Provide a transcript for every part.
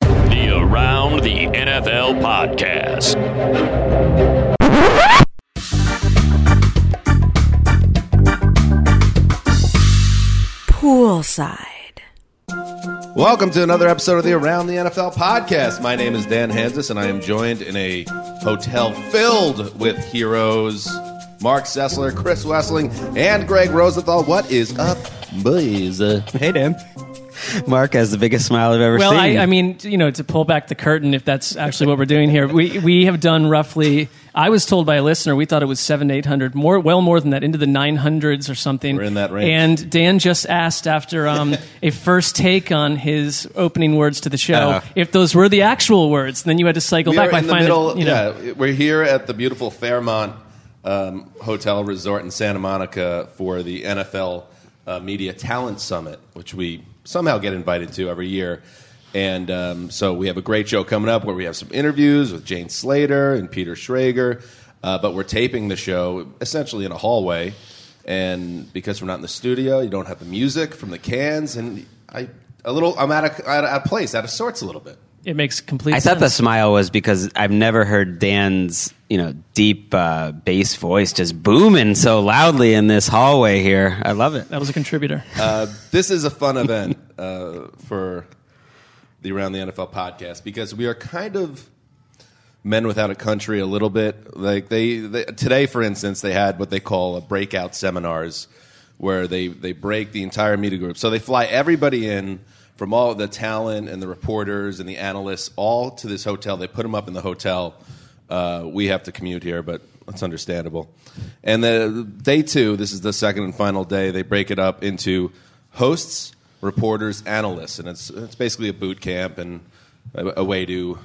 The Around the NFL Podcast. Poolside. Welcome to another episode of the Around the NFL Podcast. My name is Dan Hanzus, and I am joined in a hotel filled with heroes. Mark Sessler, Chris Wessling, and Greg Rosenthal. What is up, boys? Hey, Dan. Mark has the biggest smile I've ever seen. Well, I mean, you know, to pull back the curtain, if that's actually what we're doing here, we have done roughly, I was told by a listener, we thought it was 700 to 800, more than that, into the 900s or something. We're in that range. And Dan just asked after a first take on his opening words to the show if those were the actual words. Then you had to cycle back by finding, you know. Yeah, we're here at the beautiful Fairmont Hotel Resort in Santa Monica for the NFL Media Talent Summit, which we somehow get invited to every year. And so we have a great show coming up where we have some interviews with Jane Slater and Peter Schrager. But we're taping the show essentially in a hallway. And because we're not in the studio, you don't have the music from the cans. And I'm out of place, out of sorts a little bit. It makes complete sense. I thought the smile was because I've never heard Dan's, deep bass voice just booming so loudly in this hallway here. I love it. That was a contributor. This is a fun event for the Around the NFL Podcast because we are kind of men without a country a little bit. Like they today, for instance, they had what they call a breakout seminars where they break the entire media group. So they fly everybody in. From all the talent and the reporters and the analysts, all to this hotel. They put them up in the hotel. We have to commute here, but that's understandable. And the day two, this is the second and final day, they break it up into hosts, reporters, analysts. And it's basically a boot camp and a way to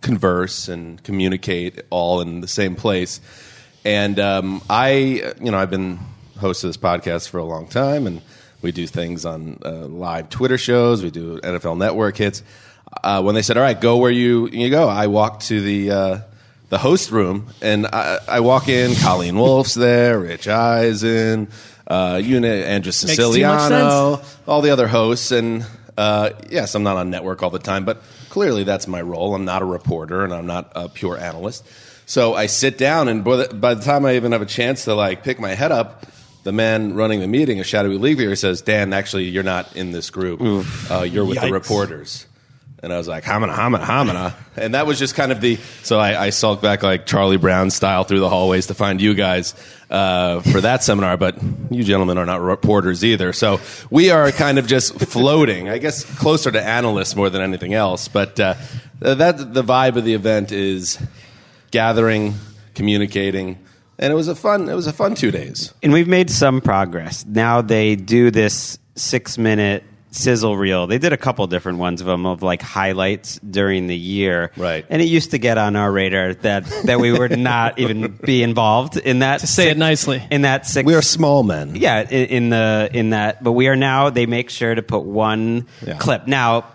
converse and communicate all in the same place. And I've been host of this podcast for a long time, and we do things on live Twitter shows. We do NFL Network hits. When they said, all right, go where you go, I walked to the host room, and I walk in. Colleen Wolf's there, Rich Eisen, Andrew Siciliano, all the other hosts. And yes, I'm not on network all the time, but clearly that's my role. I'm not a reporter, and I'm not a pure analyst. So I sit down, and by the time I even have a chance to pick my head up, the man running the meeting, a shadowy league leader, says, Dan, actually, you're not in this group. You're with the reporters. And I was like, hamana. And that was just kind of I sulked back like Charlie Brown style through the hallways to find you guys for that seminar. But you gentlemen are not reporters either. So we are kind of just floating, I guess, closer to analysts more than anything else. But the vibe of the event is gathering, communicating. And it was a fun 2 days. And we've made some progress. Now they do this 6-minute sizzle reel. They did a couple different ones of them of like highlights during the year. Right. And it used to get on our radar that we would not even be involved in that. To say it nicely. In that six. We are small men. Yeah. In that. But we are now, they make sure to put one clip. Now,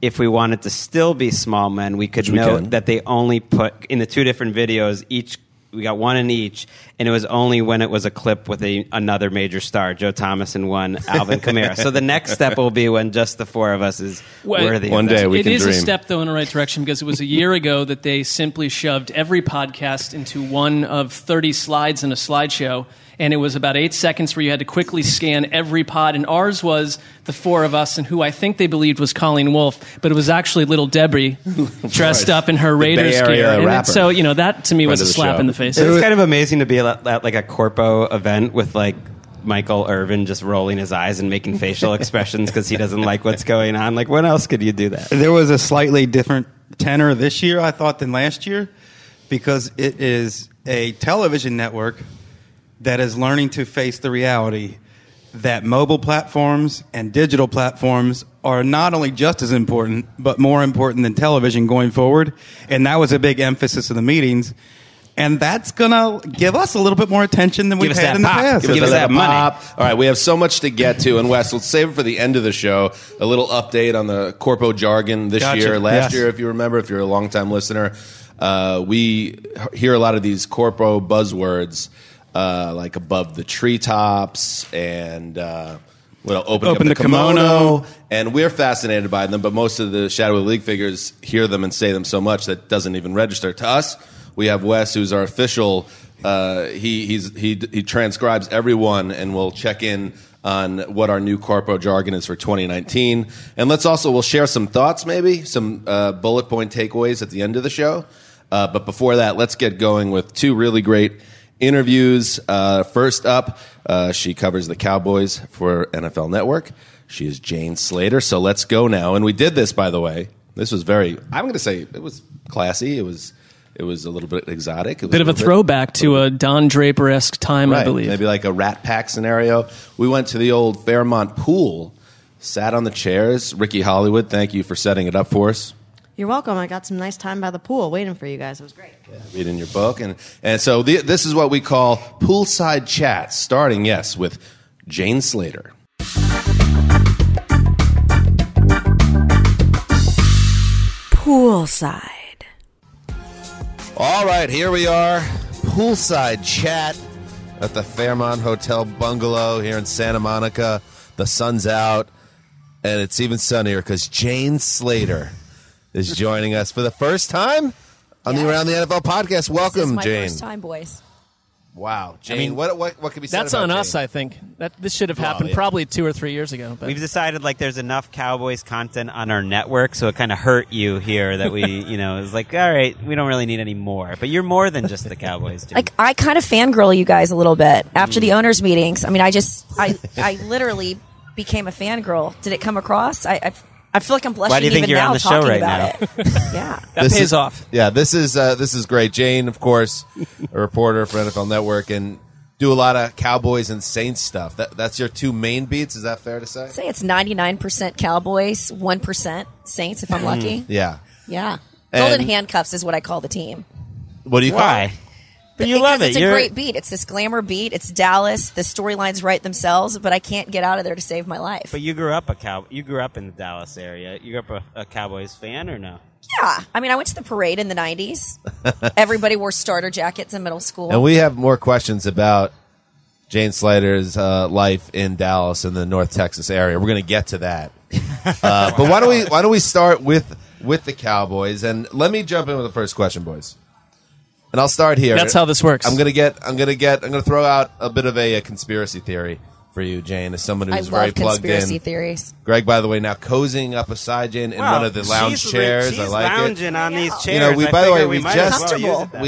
if we wanted to still be small men, we could note that they only put in the two different videos each. We got one in each, and it was only when it was a clip with another major star, Joe Thomas in one, Alvin Kamara. So the next step will be when just the four of us is worthy. One day we can dream. It is a step, though, in the right direction, because it was a year ago that they simply shoved every podcast into one of 30 slides in a slideshow, and it was about 8 seconds where you had to quickly scan every pod, and ours was the four of us, and who I think they believed was Colleen Wolfe, but it was actually Little Debbie dressed up in her Raiders gear. And so, that to me was a slap in the face. It was kind of amazing to be at like a corpo event with like Michael Irvin just rolling his eyes and making facial expressions because he doesn't like what's going on. Like, when else could you do that? There was a slightly different tenor this year, I thought, than last year, because it is a television network that is learning to face the reality that mobile platforms and digital platforms are not only just as important, but more important than television going forward. And that was a big emphasis of the meetings. And that's going to give us a little bit more attention than we've had in the past. Give us that money. All right, we have so much to get to. And, Wes, let's save it for the end of the show. A little update on the corpo jargon this year. Last year, if you remember, if you're a longtime listener, we hear a lot of these corpo buzzwords. Like above the treetops and open the kimono. And we're fascinated by them, but most of the Shadow of the League figures hear them and say them so much that doesn't even register. To us, we have Wes, who's our official. He transcribes everyone and will check in on what our new corpo jargon is for 2019. And we'll share some thoughts, maybe, some bullet point takeaways at the end of the show. But before that, let's get going with two really great interviews. First up, she covers the Cowboys for NFL Network. She is Jane Slater. So let's go now. And we did this, by the way. This was I'm going to say it was classy. It was a little bit exotic. It was a bit of a throwback to a Don Draper-esque time, right, I believe. Maybe like a Rat Pack scenario. We went to the old Fairmont pool, sat on the chairs. Ricky Hollywood, thank you for setting it up for us. You're welcome. I got some nice time by the pool waiting for you guys. It was great. Yeah, reading your book. And so this is what we call Poolside Chats, starting, yes, with Jane Slater. Poolside. All right, here we are. Poolside Chat at the Fairmont Hotel Bungalow here in Santa Monica. The sun's out, and it's even sunnier because Jane Slater is joining us for the first time on the Around the NFL podcast. Welcome, Jane. This is my first time, boys. Wow, Jane. I mean, what could be said about Jane? That's on us, I think. This should have happened probably 2 or 3 years ago. But. We've decided there's enough Cowboys content on our network, so it kind of hurt you here that we, it's like, all right, we don't really need any more. But you're more than just the Cowboys, Jane. I kind of fangirl you guys a little bit after the owners' meetings. I mean, I literally became a fangirl. Did it come across? I feel like I'm blushing. Why do you think you're on the show right now? Yeah, that pays off. Yeah, this is great. Jane, of course, a reporter for NFL Network, and do a lot of Cowboys and Saints stuff. That's your two main beats. Is that fair to say? I'd say it's 99% Cowboys, 1% Saints, if I'm lucky. Yeah. Golden handcuffs is what I call the team. What do you call it? But you love it. It's a great beat. It's this glamour beat. It's Dallas. The storylines write themselves, but I can't get out of there to save my life. But you grew up you grew up in the Dallas area. You grew up a Cowboys fan or no? Yeah. I mean, I went to the parade in the 90s. Everybody wore starter jackets in middle school. And we have more questions about Jane Slater's life in Dallas and the North Texas area. We're going to get to that. But why don't we start with the Cowboys? And let me jump in with the first question, boys. And I'll start here. That's how this works. I'm gonna throw out a bit of a conspiracy theory for you, Jane, as someone who's very plugged in. I love conspiracy theories. Greg, by the way, now cozying up beside Jane in one of the lounge chairs. She's lounging on these chairs. We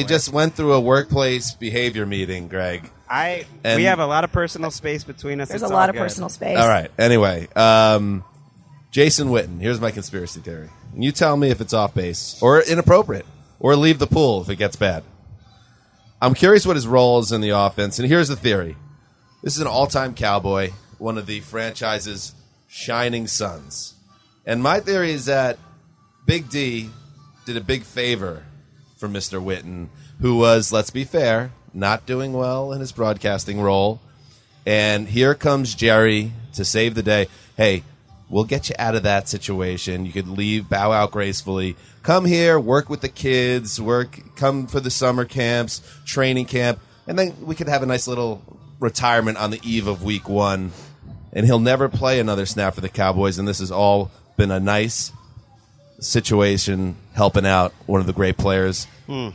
just went through a workplace behavior meeting, Greg. We have a lot of personal space between us. There's a lot of personal space. All right. Anyway, Jason Witten. Here's my conspiracy theory. And you tell me if it's off base or inappropriate, or leave the pool if it gets bad. I'm curious what his role is in the offense, and here's the theory. This is an all-time Cowboy, one of the franchise's shining suns. And my theory is that Big D did a big favor for Mr. Witten, who was, let's be fair, not doing well in his broadcasting role. And here comes Jerry to save the day. Hey, we'll get you out of that situation. You could leave, bow out gracefully. Come here, work with the kids, come for the summer camps, training camp, and then we could have a nice little retirement on the eve of week one. And he'll never play another snap for the Cowboys, and this has all been a nice situation helping out one of the great players. Hmm.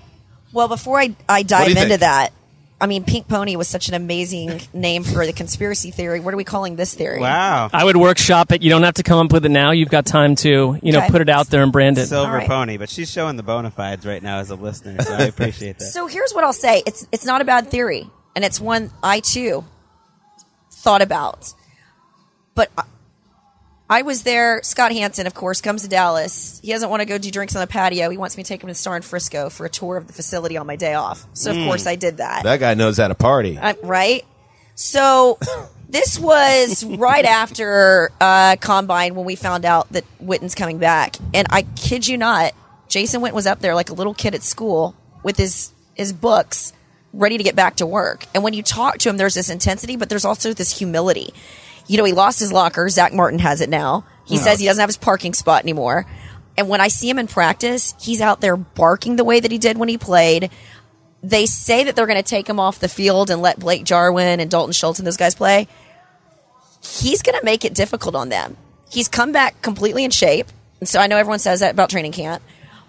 Well, before I dive into that, I mean, Pink Pony was such an amazing name for the conspiracy theory. What are we calling this theory? Wow. I would workshop it. You don't have to come up with it now. You've got time to, you know, put it out there and brand it. Silver Pony, but she's showing the bona fides right now as a listener, so I appreciate that. So here's what I'll say. It's not a bad theory, and it's one I, too, thought about. But I was there. Scott Hansen, of course, comes to Dallas. He doesn't want to go do drinks on the patio. He wants me to take him to Star and Frisco for a tour of the facility on my day off. So, of course, I did that. That guy knows how to party. Right? So this was right after Combine when we found out that Witten's coming back. And I kid you not, Jason Witten was up there like a little kid at school with his books ready to get back to work. And when you talk to him, there's this intensity, but there's also this humility. You know, he lost his locker. Zach Martin has it now. He says he doesn't have his parking spot anymore. And when I see him in practice, he's out there barking the way that he did when he played. They say that they're going to take him off the field and let Blake Jarwin and Dalton Schultz and those guys play. He's going to make it difficult on them. He's come back completely in shape. And so I know everyone says that about training camp.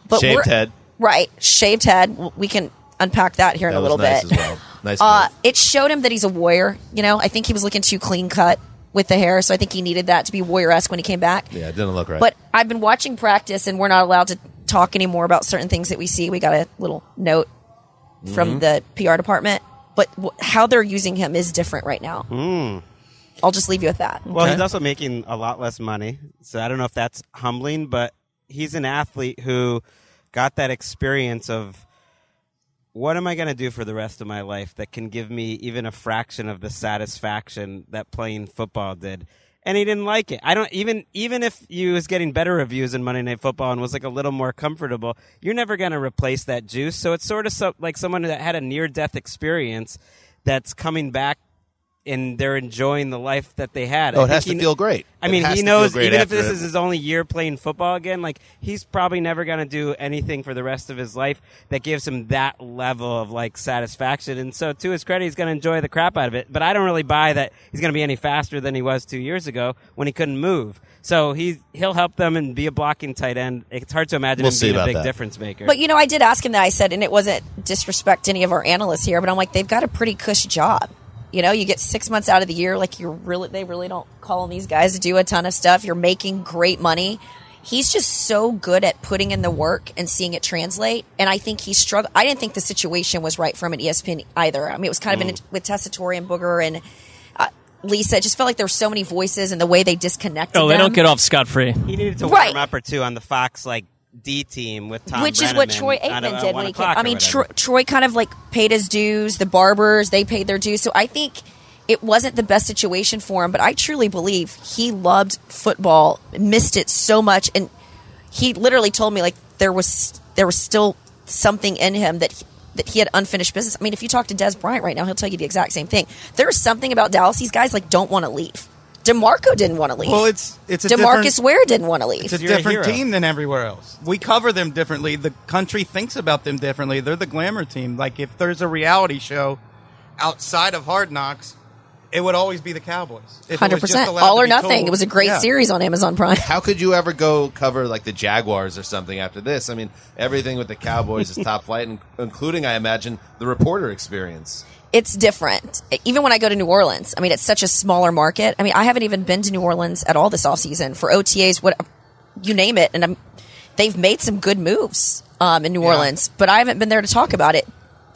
But shaved head. Right. Shaved head. We can unpack that here in a little bit. As well. Nice. It showed him that he's a warrior. You know, I think he was looking too clean cut with the hair, so I think he needed that to be warrior-esque when he came back. Yeah, it didn't look right. But I've been watching practice, and we're not allowed to talk anymore about certain things that we see. We got a little note from the PR department. But how they're using him is different right now. Mm. I'll just leave you with that. Well, okay. He's also making a lot less money, so I don't know if that's humbling, but he's an athlete who got that experience of, what am I going to do for the rest of my life that can give me even a fraction of the satisfaction that playing football did? And he didn't like it. I don't even if he was getting better reviews in Monday Night Football and was like a little more comfortable, you're never going to replace that juice. So it's sort of like someone that had a near-death experience that's coming back and they're enjoying the life that they had. Oh, it has to feel great. I mean, he knows even if this is his only year playing football again, like he's probably never going to do anything for the rest of his life that gives him that level of like satisfaction. And so to his credit, he's going to enjoy the crap out of it. But I don't really buy that he's going to be any faster than he was 2 years ago when he couldn't move. So he'll help them and be a blocking tight end. It's hard to imagine him being a big difference maker. But, you know, I did ask him that. I said, and it wasn't disrespect to any of our analysts here, but I'm like, they've got a pretty cush job. You know, you get 6 months out of the year, like they really don't call on these guys to do a ton of stuff. You're making great money. He's just so good at putting in the work and seeing it translate. And I think he struggled. I didn't think the situation was right from an ESPN either. I mean, it was kind of with Tessitore and Booger and Lisa. It just felt like there were so many voices and the way they disconnected. Oh, they don't get off scot-free. He needed to warm up or two on the Fox, like, D team with Tom, which is what Troy Aikman did when he came. I mean, Troy kind of like paid his dues. The barbers, they paid their dues. So I think it wasn't the best situation for him. But I truly believe he loved football, missed it so much, and he literally told me like there was still something in him that he had unfinished business. I mean, if you talk to Des Bryant right now, he'll tell you the exact same thing. There's something about Dallas. These guys like don't want to leave. DeMarco didn't want to leave. Well, it's a DeMarcus Ware didn't want to leave. It's a different team than everywhere else. We cover them differently. The country thinks about them differently. They're the glamour team. Like, if there's a reality show outside of Hard Knocks, it would always be the Cowboys. 100%. All or Nothing. Told. It was a great series on Amazon Prime. How could you ever go cover, like, the Jaguars or something after this? I mean, everything with the Cowboys is top flight, including, I imagine, the reporter experience. It's different. Even when I go to New Orleans, I mean, it's such a smaller market. I mean, I haven't even been to New Orleans at all this offseason for OTAs, what you name it. And they've made some good moves in New Orleans, but I haven't been there to talk about it.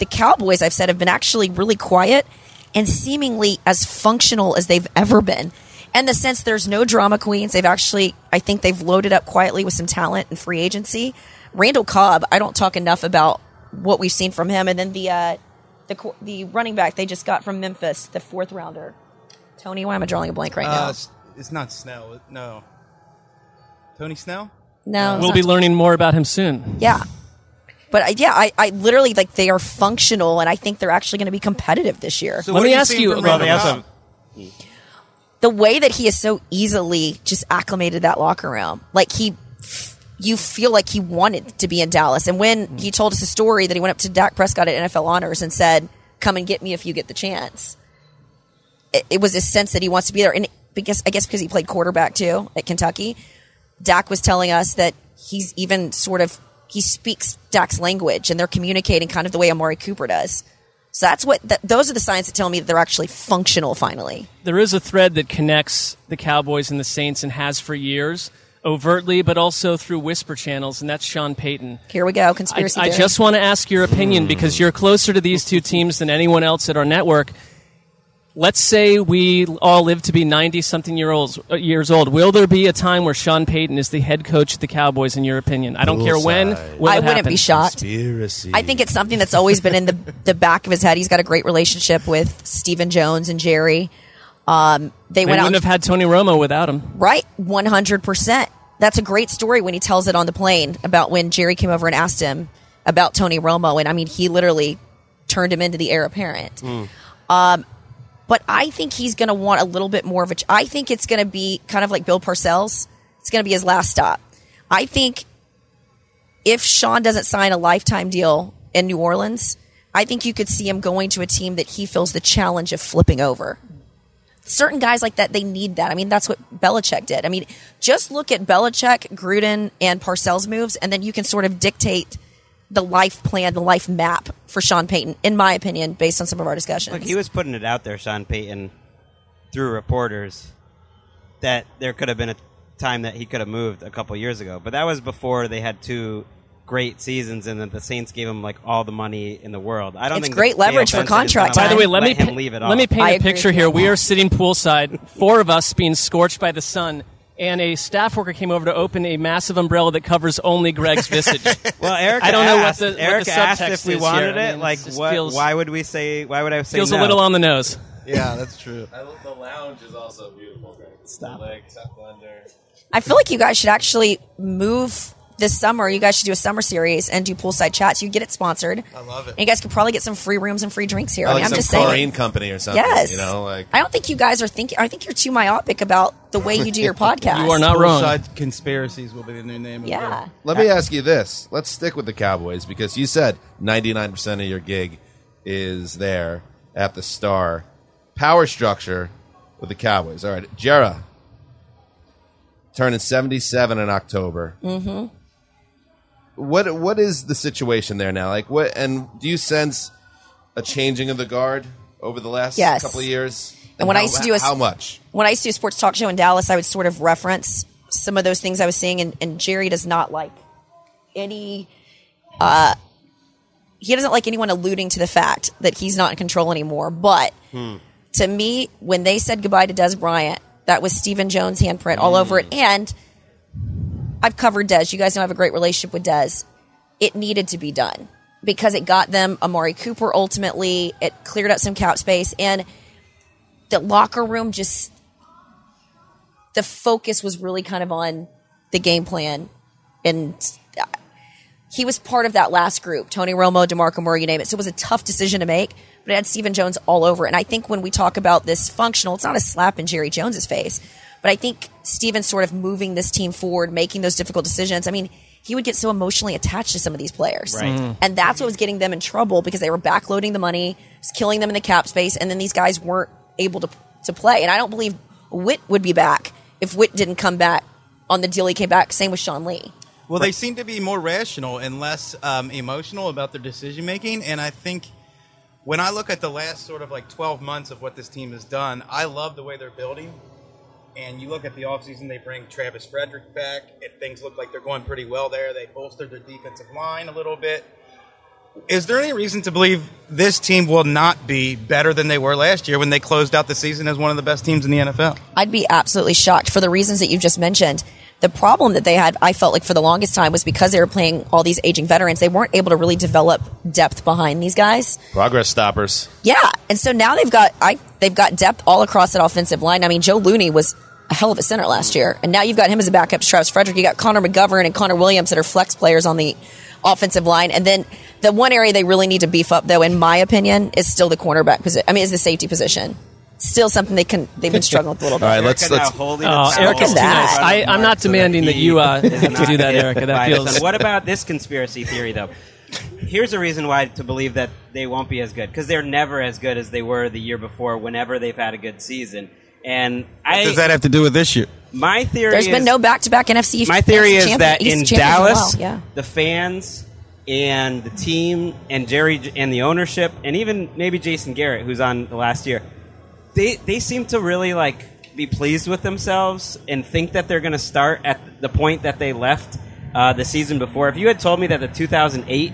The Cowboys, I've said, have been actually really quiet and seemingly as functional as they've ever been. In the sense there's no drama queens. They've actually, I think they've loaded up quietly with some talent and free agency. Randall Cobb, I don't talk enough about what we've seen from him. And then the running back they just got from Memphis, the fourth rounder. Tony, why am I drawing a blank right now? It's not Snell. No. Tony Snell? No. We'll be learning more about him soon. Yeah. But, yeah, I literally, like, they are functional, and I think they're actually going to be competitive this year. So let me ask you about the way that he is so easily just acclimated that locker room. Like, you feel like he wanted to be in Dallas. And when he told us a story that he went up to Dak Prescott at NFL Honors and said, come and get me if you get the chance, it was a sense that he wants to be there. And because he played quarterback, too, at Kentucky, Dak was telling us that he's even sort of – he speaks Dak's language, and they're communicating kind of the way Amari Cooper does. So that's what those are the signs that tell me that they're actually functional finally. There is a thread that connects the Cowboys and the Saints and has for years – overtly, but also through whisper channels, and that's Sean Payton. Here we go, conspiracy theory. I just want to ask your opinion, because you're closer to these two teams than anyone else at our network. Let's say we all live to be 90-something years old. Will there be a time where Sean Payton is the head coach of the Cowboys, in your opinion? I don't care when. I wouldn't be shocked. Conspiracy. I think it's something that's always been in the back of his head. He's got a great relationship with Stephen Jones and Jerry. They wouldn't have had Tony Romo without him. Right, 100%. That's a great story when he tells it on the plane about when Jerry came over and asked him about Tony Romo. And, I mean, he literally turned him into the heir apparent. But I think he's going to want a little bit more of a – I think it's going to be kind of like Bill Parcells. It's going to be his last stop. I think if Sean doesn't sign a lifetime deal in New Orleans, I think you could see him going to a team that he feels the challenge of flipping over. Certain guys like that, they need that. I mean, that's what Belichick did. I mean, just look at Belichick, Gruden, and Parcells' moves, and then you can sort of dictate the life plan, the life map for Sean Payton, in my opinion, based on some of our discussions. Look, he was putting it out there, Sean Payton, through reporters, that there could have been a time that he could have moved a couple years ago. But that was before they had two great seasons, and that the Saints gave him like all the money in the world. I don't think it's great leverage for contract time. By the way, let me paint a picture here. We are sitting poolside, four of us being scorched by the sun, and a staff worker came over to open a massive umbrella that covers only Greg's visage. Well, Erica, I don't know what the asked if we wanted here. Like, why would I say feels no? Feels a little on the nose. Yeah, that's true. The lounge is also beautiful, Greg. Stop. I feel like you guys should actually move. This summer, you guys should do a summer series and do poolside chats. You get it sponsored. I love it. And you guys could probably get some free rooms and free drinks here. Like, I mean, I'm just saying. Some chlorine company or something. Yes. You know, like, I don't think you guys are thinking. I think you're too myopic about the way you do your podcast. You are not wrong. Poolside Conspiracies will be the new name. Yeah. Of it. Let me ask you this. Let's stick with the Cowboys, because you said 99% of your gig is there at the Star. Power structure with the Cowboys. All right. Jera turning 77 in October. Mm-hmm. What is the situation there now? Like, what, and do you sense a changing of the guard over the last couple of years? And when when I used to do a sports talk show in Dallas, I would sort of reference some of those things I was seeing, and Jerry does not like any he doesn't like anyone alluding to the fact that he's not in control anymore. But to me, when they said goodbye to Dez Bryant, that was Stephen Jones' handprint all over it. And I've covered Dez. You guys know I have a great relationship with Dez. It needed to be done because it got them Amari Cooper ultimately. It cleared up some cap space. And the locker room just – the focus was really kind of on the game plan. And he was part of that last group, Tony Romo, DeMarco Murray, you name it. So it was a tough decision to make, but it had Stephen Jones all over. And I think when we talk about this functional, it's not a slap in Jerry Jones's face. But I think Stephen sort of moving this team forward, making those difficult decisions. I mean, he would get so emotionally attached to some of these players. Right. And that's what was getting them in trouble, because they were backloading the money, killing them in the cap space, and then these guys weren't able to play. And I don't believe Witt would be back if Witt didn't come back on the deal he came back. Same with Sean Lee. Well, they seem to be more rational and less emotional about their decision-making. And I think when I look at the last sort of like 12 months of what this team has done, I love the way they're building. And you look at the offseason, they bring Travis Frederick back. If things look like they're going pretty well there, they bolstered their defensive line a little bit. Is there any reason to believe this team will not be better than they were last year when they closed out the season as one of the best teams in the NFL? I'd be absolutely shocked for the reasons that you just mentioned. The problem that they had, I felt like for the longest time, was because they were playing all these aging veterans. They weren't able to really develop depth behind these guys. Progress stoppers. Yeah, and so now they've got depth all across that offensive line. I mean, Joe Looney was a hell of a center last year. And now you've got him as a backup to Travis Frederick. You got Connor McGovern and Connor Williams that are flex players on the offensive line. And then the one area they really need to beef up, though, in my opinion, is still the cornerback position. I mean, is the safety position. Still something they've been struggling with a little bit. All right, let's Erica's too nice. I'm not demanding that you do that, Erica. That feels. What about this conspiracy theory, though? Here's a reason why to believe that they won't be as good, because they're never as good as they were the year before. Whenever they've had a good season, what does that have to do with this year? My theory. There's been no back-to-back NFC. My theory is that in Dallas, the fans and the team and Jerry and the ownership and even maybe Jason Garrett, who's on the last year. They seem to really be pleased with themselves and think that they're going to start at the point that they left the season before. If you had told me that the 2008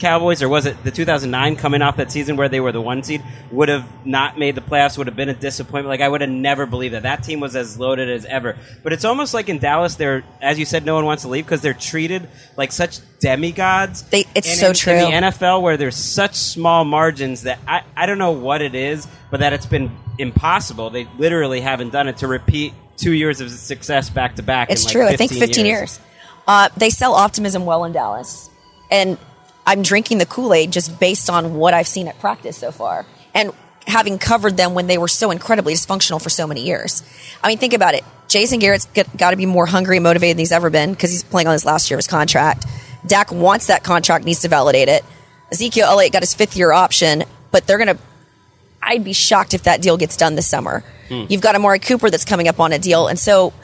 Cowboys, or was it the 2009 coming off that season where they were the 1 seed, would have not made the playoffs, would have been a disappointment. I would have never believed that team was as loaded as ever. But it's almost like in Dallas, they're, as you said, no one wants to leave because they're treated like such demigods. It's true. In the NFL, where there's such small margins that I don't know what it is, but that it's been impossible. They literally haven't done it to repeat 2 years of success back to back. It's true. I think 15 years. They sell optimism well in Dallas. And I'm drinking the Kool-Aid just based on what I've seen at practice so far and having covered them when they were so incredibly dysfunctional for so many years. I mean, think about it. Jason Garrett's got to be more hungry and motivated than he's ever been because he's playing on his last year of his contract. Dak wants that contract, needs to validate it. Ezekiel Elliott got his 5th-year option, but they're going to – I'd be shocked if that deal gets done this summer. You've got Amari Cooper that's coming up on a deal, and so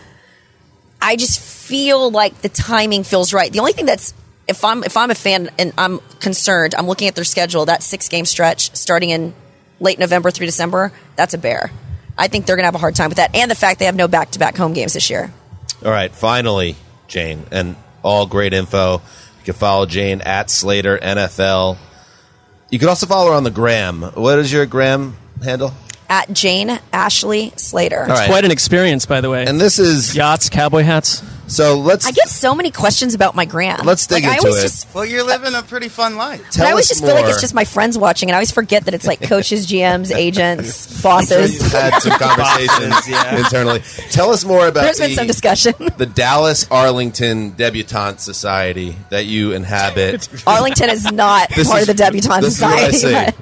I just feel like the timing feels right. The only thing that's – If I'm a fan and I'm concerned, I'm looking at their schedule, that 6-game stretch starting in late November through December, that's a bear. I think they're going to have a hard time with that, and the fact they have no back-to-back home games this year. All right, finally, Jane, and all great info. You can follow Jane at Slater NFL. You can also follow her on the gram. What is your gram handle? At Jane Ashley Slater. It's quite an experience, by the way. And this is... Yachts, cowboy hats. So let's... I get so many questions about my gram. Let's dig into it. Well, you're living a pretty fun life. Tell us more. I always just feel like it's just my friends watching, and I always forget that it's like coaches, GMs, agents, bosses. We've had some conversations internally. Tell us more about There's been some discussion. The Dallas-Arlington Debutante Society that you inhabit. Arlington is not part of the Debutante Society.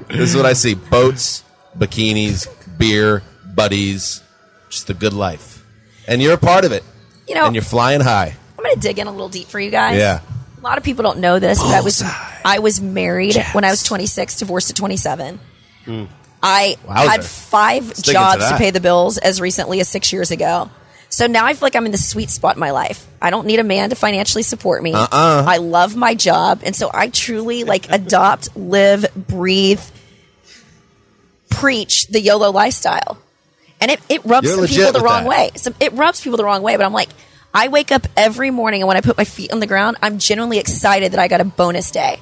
This is what I see. Boats, bikinis, beer, buddies, just the good life. And you're a part of it. You know, and you're flying high. I'm going to dig in a little deep for you guys. Yeah. A lot of people don't know this, but I was married when I was 26, divorced at 27. I had 5 jobs to pay the bills as recently as 6 years ago. So now I feel like I'm in the sweet spot in my life. I don't need a man to financially support me. I love my job. And so I truly adopt, live, breathe, preach the YOLO lifestyle. And it rubs some people the wrong way. It rubs people the wrong way, but I'm like, I wake up every morning and when I put my feet on the ground, I'm genuinely excited that I got a bonus day.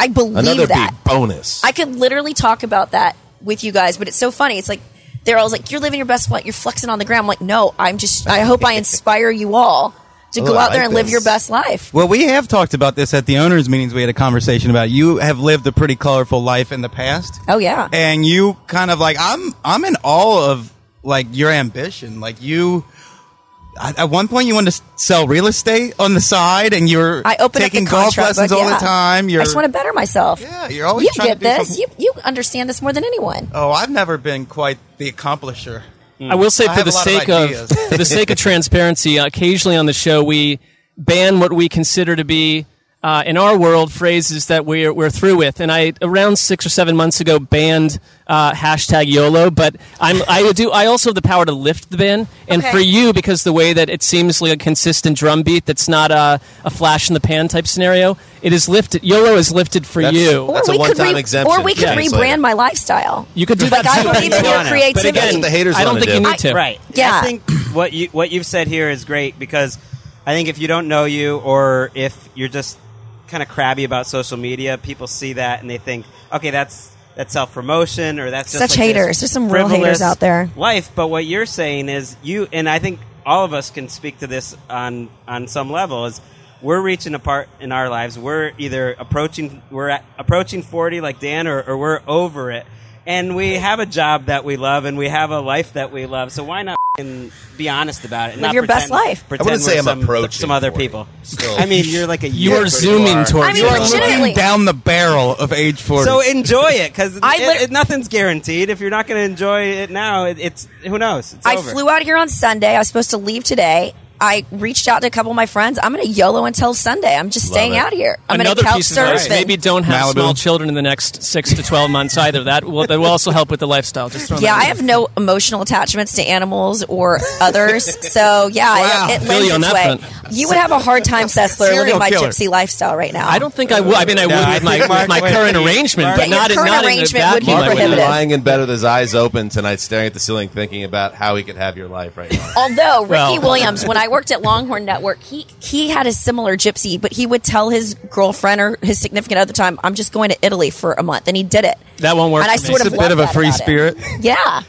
I believe another big bonus. I could literally talk about that with you guys, but it's so funny. It's like they're always like, you're living your best life, you're flexing on the ground. I'm like, no, I hope I inspire you all to go out there and live your best life. Well, we have talked about this at the owners' meetings. We had a conversation about it. You have lived a pretty colorful life in the past. Oh, yeah. And you kind of I'm in awe of, your ambition. At one point you wanted to sell real estate on the side, and you're taking golf lessons all the time. I just want to better myself. Yeah, you're always trying to do this. You understand this more than anyone. Oh, I've never been quite the accomplisher. I will say, for the sake of transparency, occasionally on the show we ban what we consider to be, in our world, phrases that we're through with. And I, around 6 or 7 months ago, banned #YOLO. But I also have the power to lift the ban. And for you, because the way that it seems like a consistent drum beat, that's not a flash in the pan type scenario. It is lifted. YOLO is lifted for you. That's a one-time exemption. Or we could rebrand my lifestyle. You could do that. I believe in your creativity. But again, the haters I don't think you need to. Right. Yeah. I think what you've said here is great, because I think if you don't know you, or if you're just kind of crabby about social media, people see that and they think, okay, that's self-promotion, or that's just such haters. There's some real haters out there. Life, but what you're saying is and I think all of us can speak to this on some level, is we're reaching a part in our lives. We're either approaching 40 like Dan, or we're over it, and we have a job that we love and we have a life that we love. So why not and be honest about it. And live not your pretend, best life. I wouldn't say I'm approaching some other people. Still. I mean, you're like a you're zooming towards. You are looking down the barrel of age 40. So enjoy it because nothing's guaranteed. If you're not going to enjoy it now, it's who knows. It's over. I flew out here on Sunday. I was supposed to leave today. I reached out to a couple of my friends. I'm going to YOLO until Sunday. I'm just staying out here. I'm going to couch surfing. Maybe don't have small children in the next 6 to 12 months either. That will also help with the lifestyle. Just I have no emotional attachments to animals or others. So, it lends its way. Front. You would have a hard time, Sessler, living my gypsy lifestyle right now. I don't think I would. I mean, I would with my current arrangement, but not in a bad way. Your current arrangement would be prohibitive. Lying in bed with his eyes open tonight, staring at the ceiling, thinking about how he could have your life right now. Although, Ricky Williams, when I worked at Longhorn Network, he had a similar gypsy, but he would tell his girlfriend or his significant other time, I'm just going to Italy for a month, and he did it. That won't work. And I sort of a bit of a free spirit. Yeah.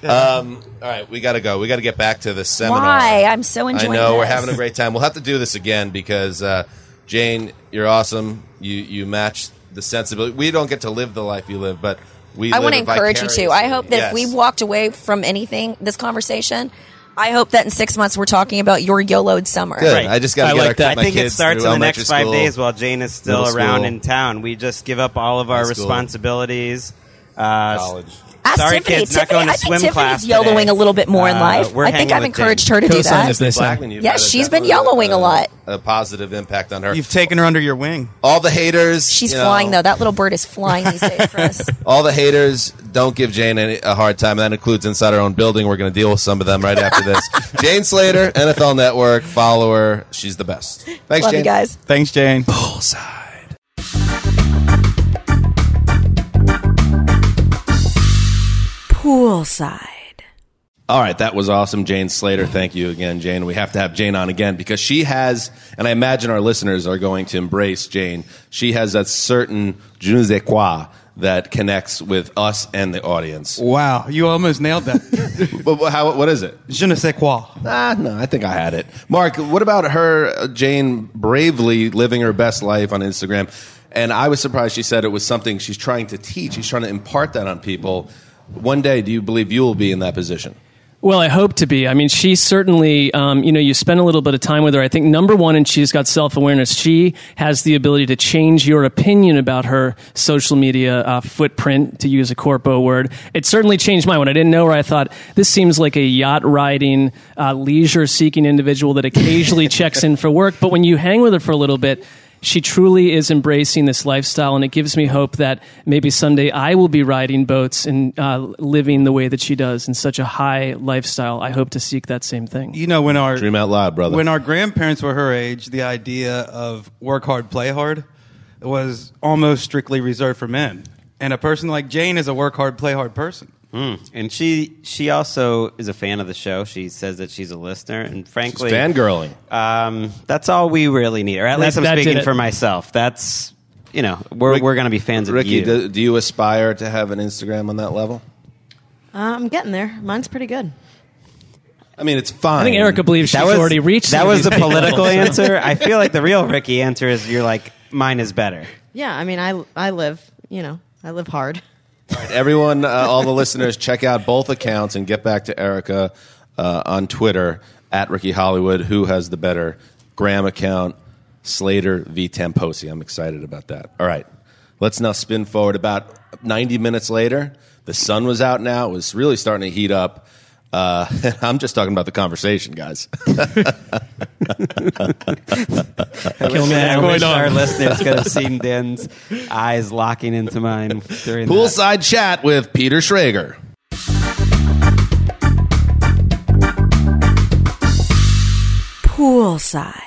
All right, we got to go. We got to get back to the seminar. Why? I'm so enjoying it. I know, we're having a great time. We'll have to do this again because, Jane, you're awesome. You match the sensibility. We don't get to live the life you live, but I want to encourage you to. I hope that if we walked away from anything, this conversation, I hope that in 6 months we're talking about your YOLO'd summer. Good. Right. I just got to get our kids. I think it starts in the next 5 days while Jane is still around in town. We just give up all of our responsibilities. College. Sorry, Tiffany. Kids, Tiffany, not going to swim class. Tiffany's YOLOing a little bit more in life. I think I've encouraged her to do that. Yeah, she's been YOLOing a lot. A positive impact on her. You've taken her under your wing. All the haters. She's flying, though. That little bird is flying these days, Chris. All the haters, don't give Jane a hard time. That includes inside our own building. We're going to deal with some of them right after this. Jane Slater, NFL Network, follow her. She's the best. Thanks, Jane. Love you guys. Thanks, Jane. Bullseye. Poolside. All right, that was awesome, Jane Slater. Thank you again, Jane. We have to have Jane on again because she has, and I imagine our listeners are going to embrace Jane, she has a certain je ne sais quoi that connects with us and the audience. Wow, you almost nailed that. But what is it? Je ne sais quoi. No, I think I had it. Mark, what about her, Jane, bravely living her best life on Instagram? And I was surprised she said it was something she's trying to teach. She's trying to impart that on people. One day, do you believe you will be in that position? Well, I hope to be. I mean, she certainly, you spend a little bit of time with her. I think, number one, and she's got self-awareness, she has the ability to change your opinion about her social media footprint, to use a corpo word. It certainly changed mine. When I didn't know her, I thought, this seems like a yacht-riding, leisure-seeking individual that occasionally checks in for work. But when you hang with her for a little bit, she truly is embracing this lifestyle, and it gives me hope that maybe someday I will be riding boats and living the way that she does in such a high lifestyle. I hope to seek that same thing. You know, when our dream out loud, brother. When our grandparents were her age, the idea of work hard, play hard was almost strictly reserved for men. And a person like Jane is a work hard, play hard person. And she also is a fan of the show. She says that she's a listener, and frankly, she's fangirling. That's all we really need, or at least I'm speaking for myself. That's we're going to be fans of you. Ricky, do you aspire to have an Instagram on that level? I'm getting there. Mine's pretty good. I mean, it's fine. I think Erica believes she's already reached. That was the political answer. I feel like the real Ricky answer is you're like mine is better. Yeah, I mean, I live hard. All right, everyone, all the listeners, check out both accounts and get back to Erica on Twitter @Ricky Hollywood. Who has the better Graham account? Slater v. Tamposi. I'm excited about that. All right, let's now spin forward about 90 minutes later. The sun was out now. It was really starting to heat up. I'm just talking about the conversation, guys. Our listeners could have seen Dan's eyes locking into mine during Poolside Chat with Peter Schrager. Poolside.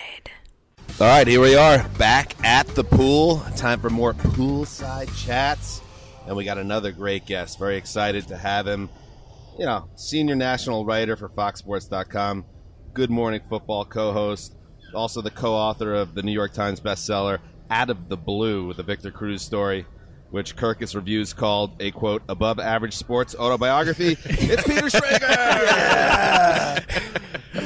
All right, here we are back at the pool. Time for more Poolside Chats. And we got another great guest. Very excited to have him. Senior national writer for FoxSports.com, Good Morning Football co-host, also the co-author of the New York Times bestseller, Out of the Blue, with the Victor Cruz story, which Kirkus Reviews called a, quote, above-average sports autobiography. It's Peter Schrager! Yeah!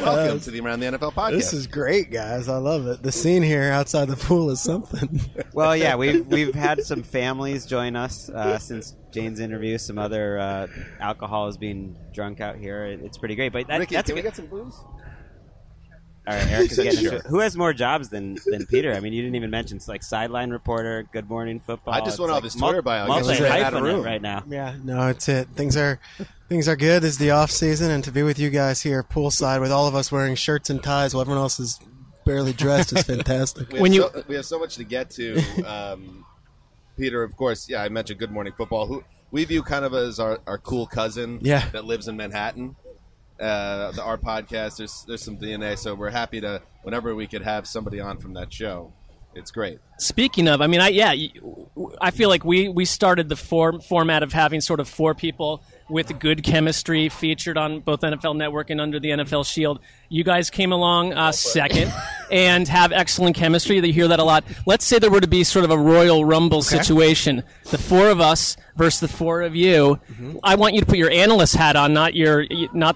Welcome to the Around the NFL podcast. This is great, guys. I love it. The scene here outside the pool is something. Well, yeah, we've had some families join us since Jane's interview, some other alcohol is being drunk out here. It's pretty great. But that, Ricky, that's can we get some booze? All right, Erica's getting sure. Who has more jobs than Peter? I mean, you didn't even mention it's like sideline reporter, Good Morning Football. I just went off his Twitter bio. Multi-hyphenate right now. Yeah, no, it's it. Things are good. It's the off season, and to be with you guys here poolside with all of us wearing shirts and ties while everyone else is barely dressed is fantastic. We have so much to get to. Peter, of course, yeah, I mentioned Good Morning Football, who we view kind of as our cool cousin that lives in Manhattan. Our podcast, there's some DNA, so we're happy to whenever we could have somebody on from that show. It's great. Speaking of, I mean, I feel like we started the format of having sort of four people with good chemistry featured on both NFL Network and under the NFL Shield. You guys came along second and have excellent chemistry. You hear that a lot. Let's say there were to be sort of a Royal Rumble situation. The four of us versus the four of you. Mm-hmm. I want you to put your analyst hat on, not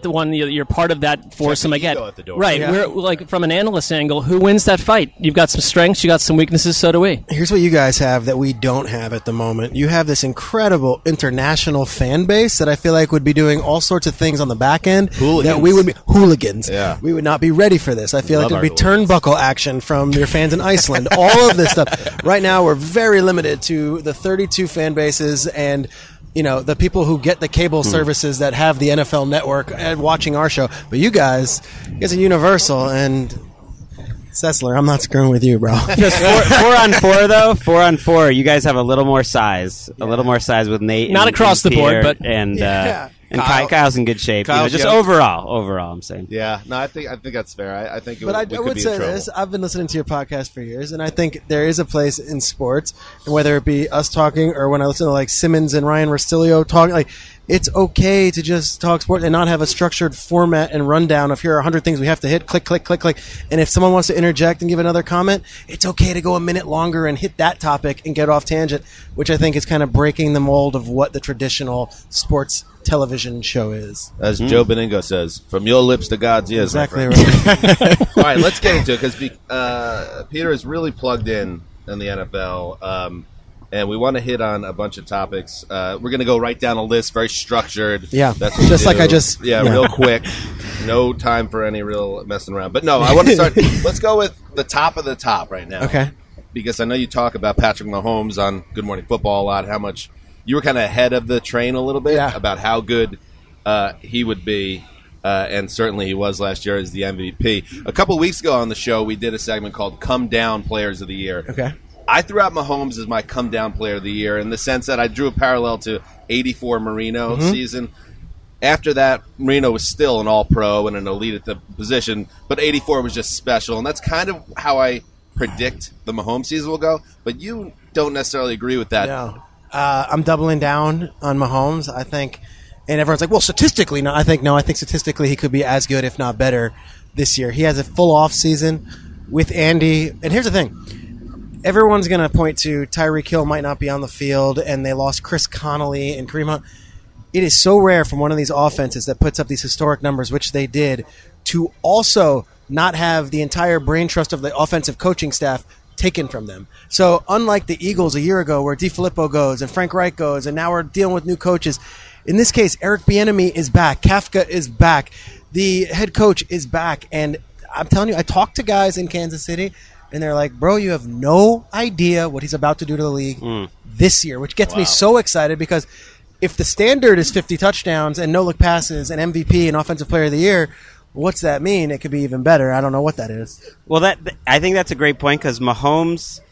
the one you're part of that foursome again. Right. Yeah. We're like from an analyst angle, who wins that fight? You've got some strengths, you got some weaknesses, so do we. Here's what you guys have that we don't have at the moment. You have this incredible international fan base that I feel like would be doing all sorts of things on the back end that we would be hooligans. Yeah. We would not be ready for this. I feel like it would be turnbuckle action from your fans in Iceland. All of this stuff. Right now we're very limited to the 32 fan bases and the people who get the cable services that have the NFL Network and watching our show. But you guys are universal. And Sessler, I'm not screwing with you, bro. Just four on four, though. Four on four. You guys have a little more size. Yeah. A little more size with Nate. Not across the board, but and Kyle's in good shape. Overall, I'm saying. Yeah, no, I think that's fair. I think it would be trouble. But I would say this. I've been listening to your podcast for years, and I think there is a place in sports, and whether it be us talking or when I listen to like Simmons and Ryan Rustilio talking, like it's okay to just talk sports and not have a structured format and rundown of here are 100 things we have to hit, click, click, click, click. And if someone wants to interject and give another comment, it's okay to go a minute longer and hit that topic and get off tangent, which I think is kind of breaking the mold of what the traditional sports television show is. As Joe Beningo says, from your lips to God's ears. Exactly right. All right, let's get into it because Peter is really plugged in the NFL. And we want to hit on a bunch of topics. We're going to go right down a list, very structured. Yeah, that's what just like I just... Yeah, real quick. No time for any real messing around. But no, I want to start... Let's go with the top of the top right now. Okay. Because I know you talk about Patrick Mahomes on Good Morning Football a lot, how much... You were kind of ahead of the train a little bit about how good he would be. And certainly he was last year as the MVP. A couple weeks ago on the show, we did a segment called Come Down Players of the Year. Okay. I threw out Mahomes as my come-down player of the year in the sense that I drew a parallel to '84 Marino season. After that, Marino was still an all-pro and an elite at the position, but '84 was just special, and that's kind of how I predict the Mahomes season will go, but you don't necessarily agree with that. No. I'm doubling down on Mahomes, I think, and everyone's like, well, statistically, no. I think statistically he could be as good, if not better, this year. He has a full off-season with Andy, and here's the thing. Everyone's going to point to Tyreek Hill might not be on the field, and they lost Chris Connolly and Kareem Hunt. It is so rare from one of these offenses that puts up these historic numbers, which they did, to also not have the entire brain trust of the offensive coaching staff taken from them. So unlike the Eagles a year ago where DiFilippo goes and Frank Reich goes, and now we're dealing with new coaches, in this case, Eric Bieniemy is back. Kafka is back. The head coach is back. And I'm telling you, I talked to guys in Kansas City, and they're like, bro, you have no idea what he's about to do to the league this year, which gets me so excited because if the standard is 50 touchdowns and no-look passes and MVP and Offensive Player of the Year, what's that mean? It could be even better. I don't know what that is. Well, I think that's a great point because Mahomes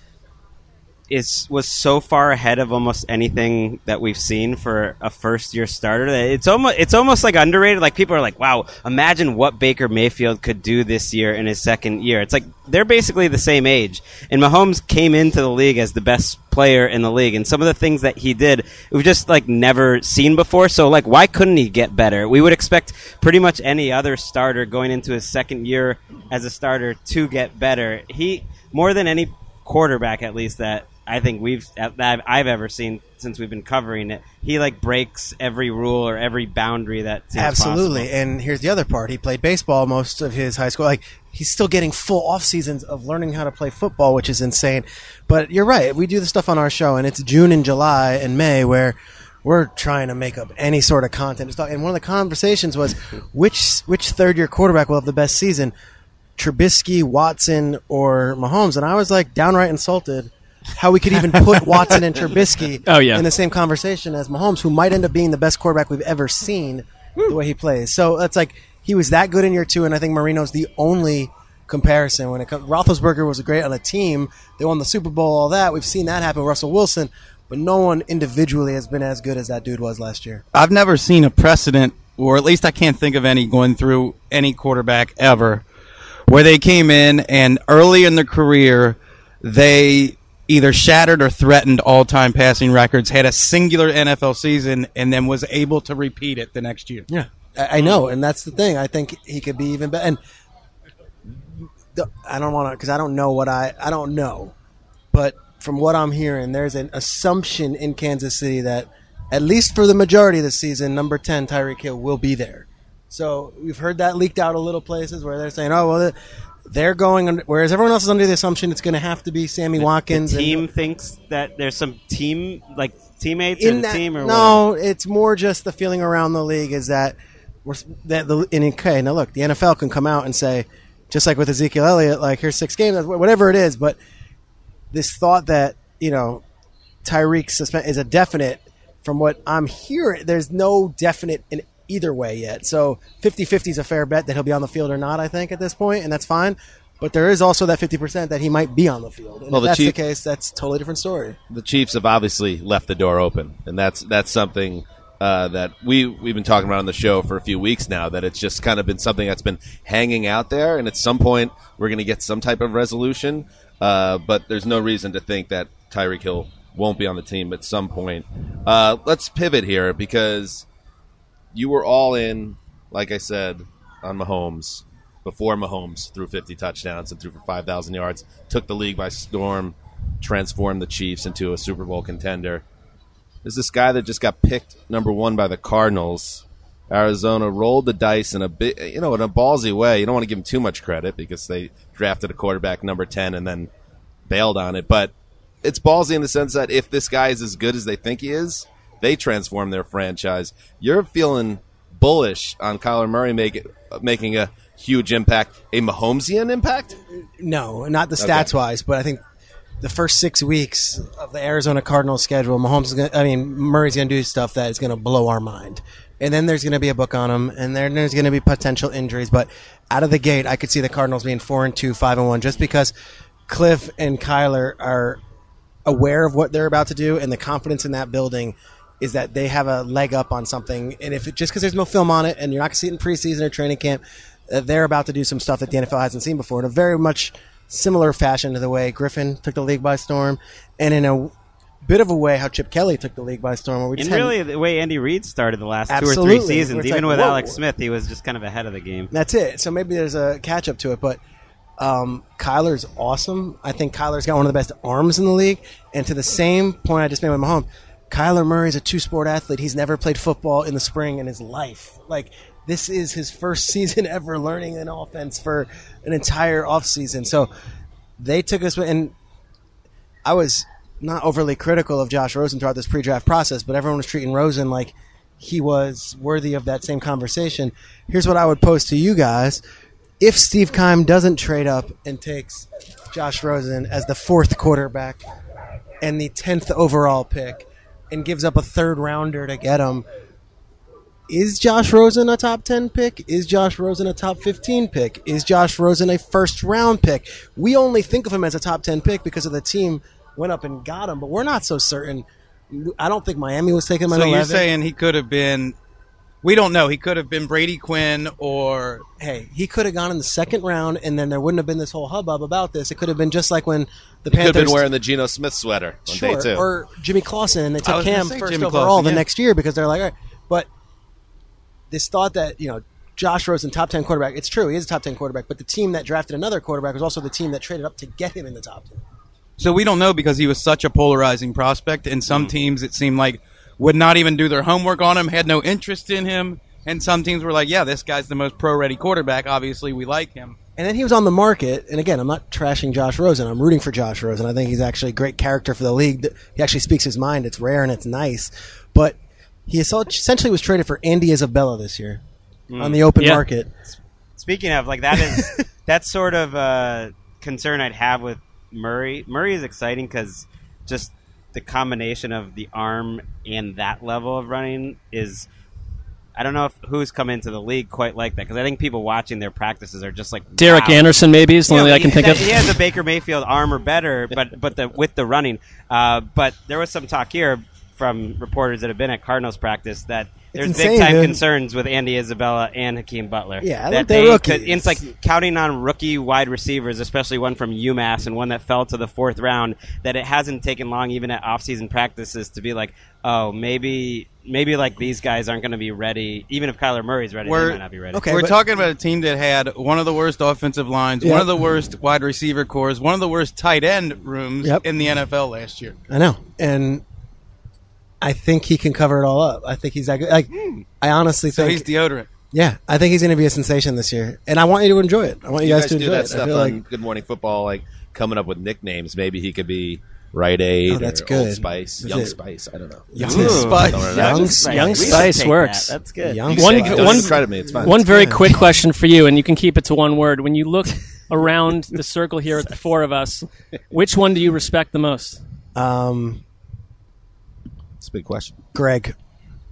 was so far ahead of almost anything that we've seen for a first-year starter. It's almost like underrated. Like people are like, wow, imagine what Baker Mayfield could do this year in his second year. It's like they're basically the same age. And Mahomes came into the league as the best player in the league. And some of the things that he did, we've just like never seen before. So like, why couldn't he get better? We would expect pretty much any other starter going into his second year as a starter to get better. He, more than any quarterback at least that I think I've ever seen since we've been covering it, he like breaks every rule or every boundary that seems absolutely possible. And here's the other part: he played baseball most of his high school. Like he's still getting full off seasons of learning how to play football, which is insane. But you're right; we do the stuff on our show, and it's June and July and May where we're trying to make up any sort of content. And one of the conversations was, which third-year quarterback will have the best season, Trubisky, Watson, or Mahomes? And I was, like, downright insulted how we could even put Watson and Trubisky in the same conversation as Mahomes, who might end up being the best quarterback we've ever seen the way he plays. So it's like he was that good in year two, and I think Marino's the only comparison when it comes. Roethlisberger was great on a team. They won the Super Bowl, all that. We've seen that happen with Russell Wilson, but no one individually has been as good as that dude was last year. I've never seen a precedent, or at least I can't think of any going through any quarterback ever, where they came in and early in their career they either shattered or threatened all-time passing records, had a singular NFL season, and then was able to repeat it the next year. Yeah, I know, and that's the thing. I think he could be even better. And I don't want to, because I don't know what I don't know. But from what I'm hearing, there's an assumption in Kansas City that, at least for the majority of the season, number 10, Tyreek Hill, will be there. So we've heard that leaked out a little places where they're saying, oh, well, they're going under, whereas everyone else is under the assumption it's going to have to be Sammy Watkins. The team thinks that there's some team, like teammates in the team, or no, whatever. It's more just the feeling around the league is that okay, now look, the NFL can come out and say, just like with Ezekiel Elliott, like here's 6 games, whatever it is, but this thought that Tyreek's suspension is a definite. From what I'm hearing, there's no definite in either way yet. So 50-50 is a fair bet that he'll be on the field or not, I think, at this point, and that's fine. But there is also that 50% that he might be on the field. And well, if that's the case, that's a totally different story. The Chiefs have obviously left the door open, and that's something that we've been talking about on the show for a few weeks now, that it's just kind of been something that's been hanging out there, and at some point we're going to get some type of resolution. But there's no reason to think that Tyreek Hill won't be on the team at some point. Let's pivot here because – you were all in, like I said, on Mahomes before Mahomes threw 50 touchdowns and threw for 5,000 yards, took the league by storm, transformed the Chiefs into a Super Bowl contender. There's this guy that just got picked number 1 by the Cardinals. Arizona rolled the dice in a bit, in a ballsy way. You don't want to give him too much credit because they drafted a quarterback number 10 and then bailed on it. But it's ballsy in the sense that if this guy is as good as they think he is, they transform their franchise. You're feeling bullish on Kyler Murray making a huge impact, a Mahomesian impact? No, not the stats-wise, but I think the first 6 weeks of the Arizona Cardinals schedule, Murray's going to do stuff that is going to blow our mind. And then there's going to be a book on him, and then there's going to be potential injuries. But out of the gate, I could see the Cardinals being 4-2, 5-1, just because Cliff and Kyler are aware of what they're about to do, and the confidence in that building is that they have a leg up on something. And if it, just because there's no film on it and you're not going to see it in preseason or training camp, they're about to do some stuff that the NFL hasn't seen before in a very much similar fashion to the way Griffin took the league by storm, and in a bit of a way how Chip Kelly took the league by storm. Really the way Andy Reid started the last 2 or 3 seasons, even with Alex Smith, he was just kind of ahead of the game. That's it. So maybe there's a catch-up to it, but Kyler's awesome. I think Kyler's got one of the best arms in the league. And to the same point I just made with Mahomes, Kyler Murray's a two-sport athlete. He's never played football in the spring in his life. Like, this is his first season ever learning an offense for an entire offseason. So they took us – and I was not overly critical of Josh Rosen throughout this pre-draft process, but everyone was treating Rosen like he was worthy of that same conversation. Here's what I would pose to you guys. If Steve Keim doesn't trade up and takes Josh Rosen as the 4th quarterback and the 10th overall pick, and gives up a 3rd-rounder to get him, is Josh Rosen a top 10 pick? Is Josh Rosen a top 15 pick? Is Josh Rosen a 1st-round pick? We only think of him as a top 10 pick because of the team went up and got him, but we're not so certain. I don't think Miami was taking him at 11. So you're saying he could have been – we don't know. He could have been Brady Quinn or – hey, he could have gone in the 2nd round, and then there wouldn't have been this whole hubbub about this. It could have been just like when – he could have been wearing the Geno Smith sweater on day 2. Or Jimmy Clausen, and they took him first overall the next year because they're like, all right. But this thought that, Josh Rosen, top 10 quarterback, it's true, he is a top 10 quarterback, but the team that drafted another quarterback was also the team that traded up to get him in the top 10. So we don't know because he was such a polarizing prospect, and some teams, it seemed like, would not even do their homework on him, had no interest in him, and some teams were like, yeah, this guy's the most pro-ready quarterback, obviously we like him. And then he was on the market, and again, I'm not trashing Josh Rosen. I'm rooting for Josh Rosen. I think he's actually a great character for the league. He actually speaks his mind. It's rare and it's nice. But He essentially was traded for Andy Isabella this year on the open market. Speaking of, like, that's sort of a concern I'd have with Murray. Murray is exciting because just the combination of the arm and that level of running is – I don't know if who's come into the league quite like that, because I think people watching their practices are just like, wow. Derek Anderson maybe is the only I can think of. He has a Baker Mayfield arm or better, but with the running. But there was some talk here from reporters that have been at Cardinals practice that there's big-time concerns with Andy Isabella and Hakeem Butler. Yeah, I like the rookies. It's like counting on rookie wide receivers, especially one from UMass and one that fell to the fourth round, that it hasn't taken long even at off-season practices to be like, oh, maybe like these guys aren't going to be ready. Even if Kyler Murray's ready, they might not be ready. Okay, we're talking about a team that had one of the worst offensive lines, one of the worst wide receiver cores, one of the worst tight end rooms in the NFL last year. I know, and I think he can cover it all up. I think he's I honestly think he's deodorant. Yeah, I think he's going to be a sensation this year, and I want you to enjoy it. I want you guys to enjoy that stuff on Good Morning Football, like coming up with nicknames. Maybe he could be Rite Aid, Old Spice, Young Spice. I don't know. Young Spice works. That's good. One very quick question for you, and you can keep it to one word. When you look around the circle here at the four of us, which one do you respect the most? It's a big question. Greg.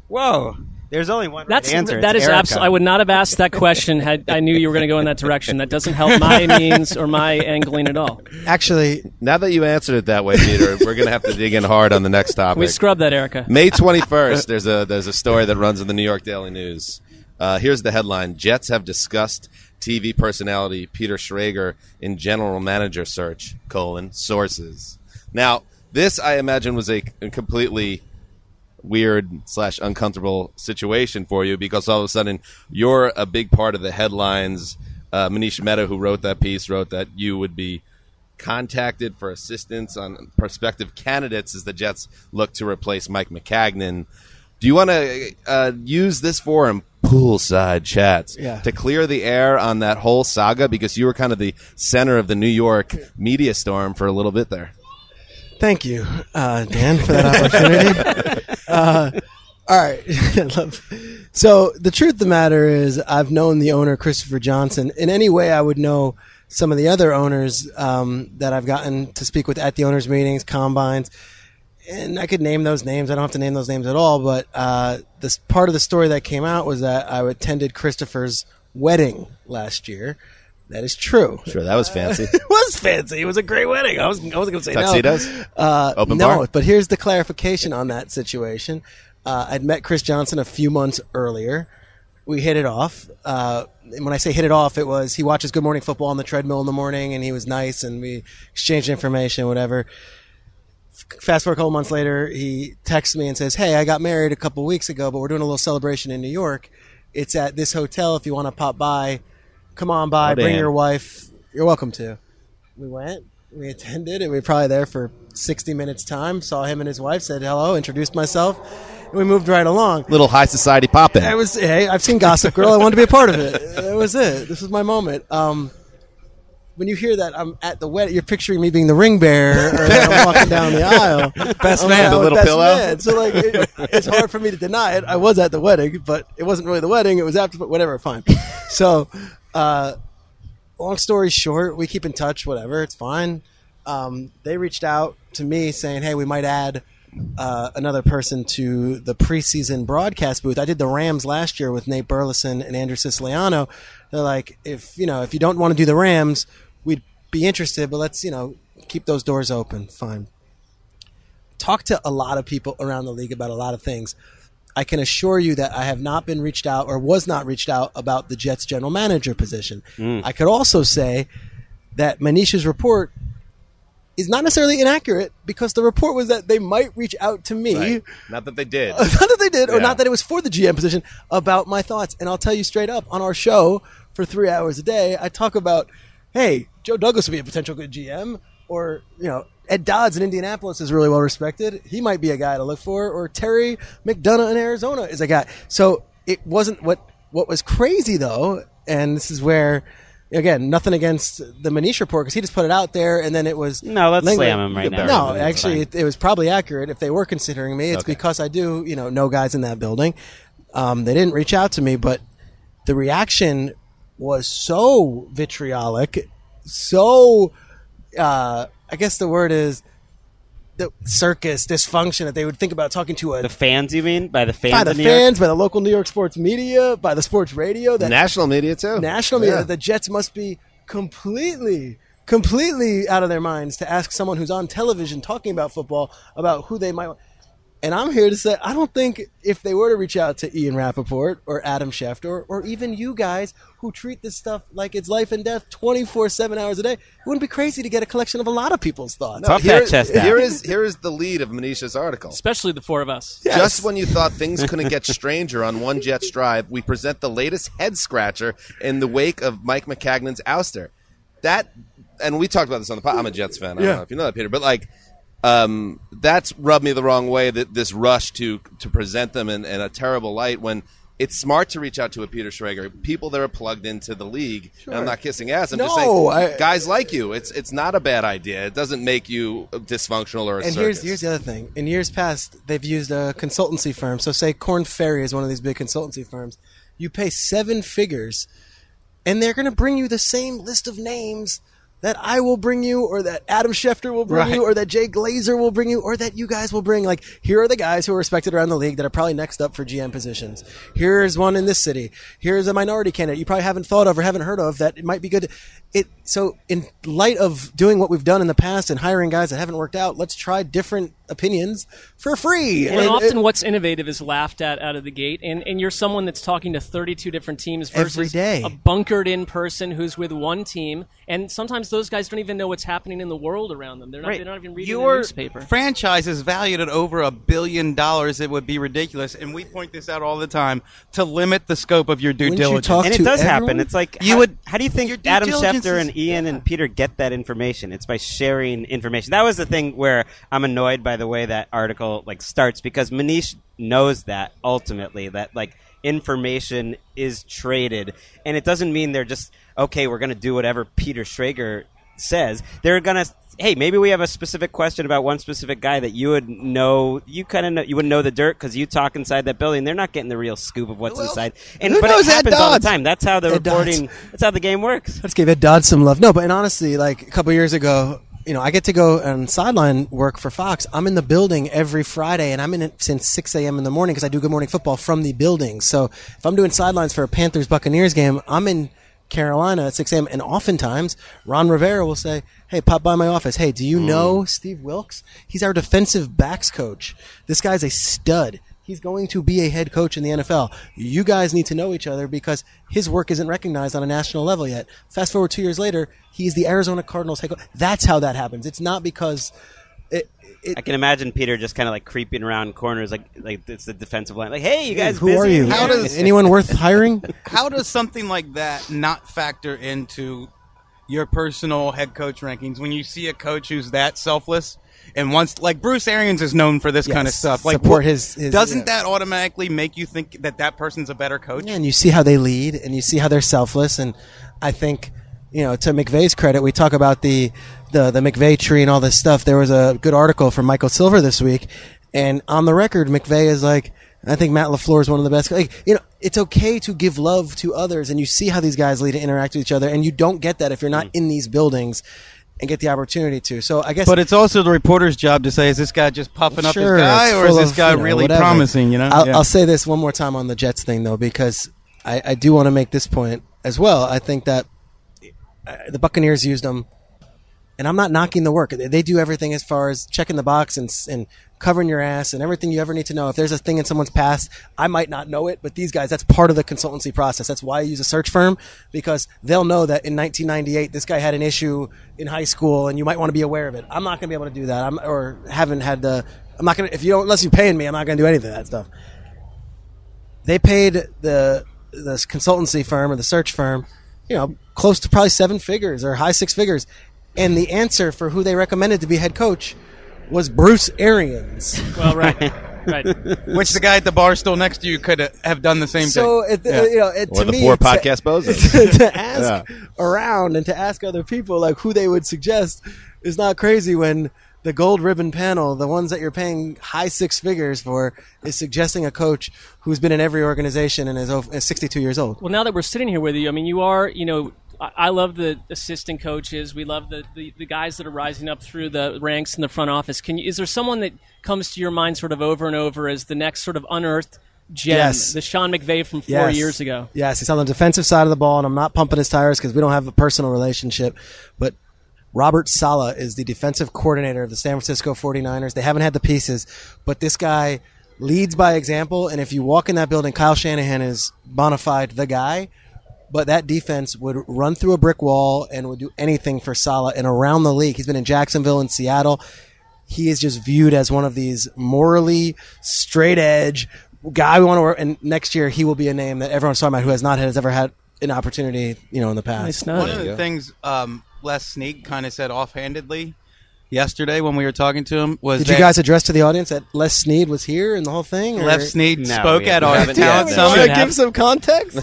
Whoa. There's only one right answer. That is absolutely. I would not have asked that question had I knew you were going to go in that direction. That doesn't help my means or my angling at all. Actually, now that you answered it that way, Peter, we're going to have to dig in hard on the next topic. We scrub that, Erica. May 21st, there's a story that runs in the New York Daily News. Here's the headline: Jets have discussed TV personality Peter Schrager in general manager search, sources. Now, this I imagine was a completely weird/uncomfortable situation for you, because all of a sudden you're a big part of the headlines. Manish Mehta, who wrote that piece, wrote that you would be contacted for assistance on prospective candidates as the Jets look to replace Mike Maccagnan. Do you want to use this forum, Poolside Chats, to clear the air on that whole saga? Because you were kind of the center of the New York media storm for a little bit there. Thank you, Dan, for that opportunity. All right. So the truth of the matter is I've known the owner, Christopher Johnson, in any way I would know some of the other owners that I've gotten to speak with at the owners' meetings, combines. And I could name those names. I don't have to name those names at all. But this part of the story that came out was that I attended Christopher's wedding last year. That is true. Sure, that was fancy. It was fancy. It was a great wedding. I wasn't going to say tuxedos? No. Tuxedos? Open bar? No, but here's the clarification on that situation. I'd met Chris Johnson a few months earlier. We hit it off. And when I say hit it off, it was he watches Good Morning Football on the treadmill in the morning, and he was nice, and we exchanged information, whatever. Fast forward a couple months later, he texts me and says, hey, I got married a couple weeks ago, but we're doing a little celebration in New York. It's at this hotel if you want to pop by. Come on by, bring your wife. You're welcome to. We went, we attended, and we were probably there for 60 minutes time. Saw him and his wife, said hello, introduced myself, and we moved right along. Little high society pop in. Hey, I've seen Gossip Girl. I wanted to be a part of it. That was it. This was my moment. When you hear that I'm at the wedding, you're picturing me being the ring bearer, or that I'm walking down the aisle. Best man, the little pillow. Man. So like, it's hard for me to deny it. I was at the wedding, but it wasn't really the wedding. It was after, but whatever, fine. So long story short, we keep in touch, whatever, it's fine. They reached out to me saying, hey, we might add another person to the preseason broadcast booth. I did the Rams last year with Nate Burleson and Andrew Siciliano. They're like, if you don't want to do the Rams, we'd be interested, but let's, keep those doors open. Fine. Talk to a lot of people around the league about a lot of things. I can assure you that I have not been reached out or was not reached out about the Jets general manager position. I could also say that Manish's report is not necessarily inaccurate, because the report was that they might reach out to me. Right. Not that they did. Or not that it was for the GM position, about my thoughts. And I'll tell you straight up, on our show for 3 hours a day, I talk about, hey, Joe Douglas would be a potential good GM, or, Ed Dodds in Indianapolis is really well respected. He might be a guy to look for. Or Terry McDonough in Arizona is a guy. So it wasn't what was crazy, though, and this is where Again, nothing against the Manish report because he just put it out there, and then it was slam him right now. No, actually, it was probably accurate if they were considering me. It's okay. Because I do, know guys in that building. They didn't reach out to me, but the reaction was so vitriolic, so I guess the word is the circus dysfunction that they would think about talking to the fans. You mean by the fans? By the fans, by the local New York sports media, by the sports radio, the national media too. National media. The Jets must be completely out of their minds to ask someone who's on television talking about football about who they might. And I'm here to say I don't think if they were to reach out to Ian Rappaport or Adam Schefter or even you guys who treat this stuff like it's life and death 24/7 hours a day, it wouldn't be crazy to get a collection of a lot of people's thoughts. No, here is the lead of Manisha's article. Especially the four of us. Yes. Just when you thought things couldn't get stranger on One Jets Drive, we present the latest head scratcher in the wake of Mike McCagnon's ouster. That, and we talked about this on the pod. I'm a Jets fan. I don't know if you know that, Peter, but that's rubbed me the wrong way, that this rush to present them in a terrible light when it's smart to reach out to a Peter Schrager, people that are plugged into the league. Sure. And I'm not kissing ass. I'm just saying guys like you. It's not a bad idea. It doesn't make you dysfunctional or a circus. And here's the other thing. In years past, they've used a consultancy firm. So say Korn Ferry is one of these big consultancy firms. You pay seven figures, and they're going to bring you the same list of names that I will bring you, or that Adam Schefter will bring you, or that Jay Glazer will bring you, or that you guys will bring. Like, here are the guys who are respected around the league that are probably next up for GM positions. Here's one in this city. Here's a minority candidate you probably haven't thought of or haven't heard of that it might be good. So in light of doing what we've done in the past and hiring guys that haven't worked out, let's try different opinions for free. And often what's innovative is laughed at out of the gate. And you're someone that's talking to 32 different teams versus every day a bunkered-in person who's with one team. And sometimes those guys don't even know what's happening in the world around them. They're not even reading the newspaper. Your franchise is valued at over $1 billion. It would be ridiculous. And we point this out all the time to limit the scope of your due diligence. And it does happen. It's like, how do you think Adam Schefter and Ian and Peter get that information? It's by sharing information. That was the thing where I'm annoyed by the way that article starts, because Manish knows that ultimately that information is traded, and it doesn't mean they're just we're going to do whatever Peter Schrager says. They're going to, hey, maybe we have a specific question about one specific guy that you would know. You kind of know, you would know the dirt because you talk inside that building. They're not getting the real scoop of what's inside. And but it happens all the time. That's how the reporting. That's how the game works. Let's give Ed Dodd some love. No, but in honesty, a couple years ago, I get to go and sideline work for Fox. I'm in the building every Friday, and I'm in it since 6 a.m. in the morning because I do Good Morning Football from the building. So if I'm doing sidelines for a Panthers-Buccaneers game, I'm in Carolina at 6 a.m., and oftentimes Ron Rivera will say, hey, pop by my office. Hey, do you know Steve Wilks? He's our defensive backs coach. This guy's a stud. He's going to be a head coach in the NFL. You guys need to know each other because his work isn't recognized on a national level yet. Fast forward 2 years later, he's the Arizona Cardinals head coach. That's how that happens. It's not because I can imagine Peter just kind of creeping around corners like it's the defensive line. Like, hey, you guys, who are you? How does anyone worth hiring? How does something like that not factor into your personal head coach rankings when you see a coach who's that selfless? And once, Bruce Arians is known for this kind of stuff. Support his doesn't that automatically make you think that person's a better coach? Yeah, and you see how they lead, and you see how they're selfless. And I think, to McVay's credit, we talk about the McVay tree and all this stuff. There was a good article from Michael Silver this week, and on the record, McVay is I think Matt LaFleur is one of the best. It's okay to give love to others, and you see how these guys lead and interact with each other, and you don't get that if you're not in these buildings and get the opportunity to. So I guess, but it's also the reporter's job to say, is this guy just puffing up his guy, or is this guy really promising? I'll say this one more time on the Jets thing, though, because I do want to make this point as well. I think that the Buccaneers used them, and I'm not knocking the work. They do everything as far as checking the box and covering your ass and everything you ever need to know. If there's a thing in someone's past, I might not know it, but these guys, that's part of the consultancy process. That's why I use a search firm, because they'll know that in 1998, this guy had an issue in high school and you might want to be aware of it. I'm not going to be able to do that. I'm not going to, unless you're paying me, I'm not going to do anything of that stuff. They paid the consultancy firm or the search firm, close to probably seven figures or high six figures. And the answer for who they recommended to be head coach was Bruce Arians. Well, right. Right. Which the guy at the bar still next to you could have done the same thing. So, you know, to the me, four podcast bozos. To ask around and to ask other people like who they would suggest is not crazy when the gold ribbon panel, the ones that you're paying high six figures for, is suggesting a coach who's been in every organization and is 62 years old. Well, now that we're sitting here with you, I mean, you are, you know, I love the assistant coaches. We love the guys that are rising up through the ranks in the front office. Is there someone that comes to your mind sort of over and over as the next sort of unearthed gem? Yes. The Sean McVay from four years ago. Yes, he's on the defensive side of the ball, and I'm not pumping his tires because we don't have a personal relationship. But Robert Saleh is the defensive coordinator of the San Francisco 49ers. They haven't had the pieces, but this guy leads by example. And if you walk in that building, Kyle Shanahan is bona fide the guy. But that defense would run through a brick wall and would do anything for Saleh. And around the league, he's been in Jacksonville and Seattle. He is just viewed as one of these morally straight edge guy we want to work. And next year, he will be a name that everyone's talking about who has ever had an opportunity, you know, in the past. It's not one of the things Les Snead kind of said offhandedly yesterday when we were talking to him was Did you guys address to the audience that Les Snead was here in the whole thing? Les Snead spoke at our talent summit. Should I give some context?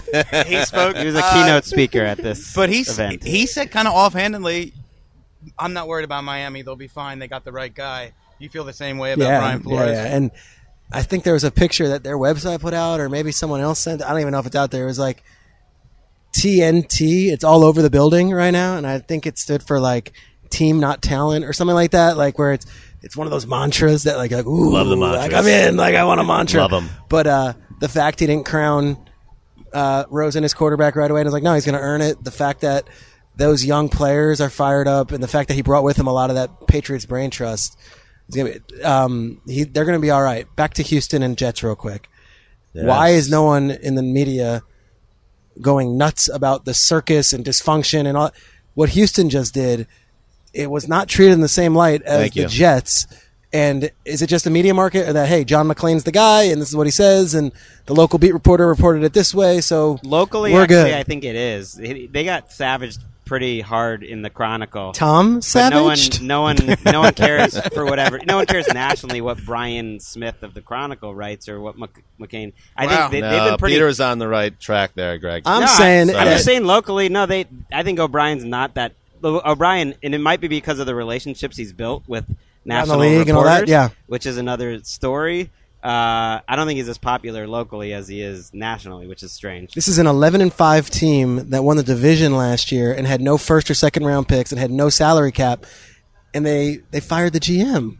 He spoke. He was a keynote speaker at this event. He said kind of offhandedly, I'm not worried about Miami. They'll be fine. They got the right guy. You feel the same way about Brian Flores. Yeah, and I think there was a picture that their website put out or maybe someone else sent. I don't even know if it's out there. It was like TNT. It's all over the building right now. And I think it stood for like team not talent or something like that, like where it's one of those mantras that like ooh, love the mantras. Like I'm in, like I want a mantra. Love them. But the fact he didn't crown Rosen his quarterback right away, and I was like, no, he's going to earn it. The fact that those young players are fired up, and the fact that he brought with him a lot of that Patriots brain trust, is going to be they're going to be all right. Back to Houston and Jets real quick. Yes. Why is no one in the media going nuts about the circus and dysfunction and all what Houston just did? It was not treated in the same light as the Jets. And is it just the media market or that, hey, John McClain's the guy and this is what he says and the local beat reporter reported it this way, so locally, we're good. I think it is. They got savaged pretty hard in the Chronicle. Tom savaged? No one cares for whatever. No one cares nationally what Brian Smith of the Chronicle writes or what McCain. I think they've been pretty. Peter's on the right track there, Greg. I'm just saying locally, I think O'Brien's not that. O'Brien, and it might be because of the relationships he's built with national league reporters, and all that, which is another story. I don't think he's as popular locally as he is nationally, which is strange. This is an 11-5 team that won the division last year and had no first or second round picks and had no salary cap, and they fired the GM.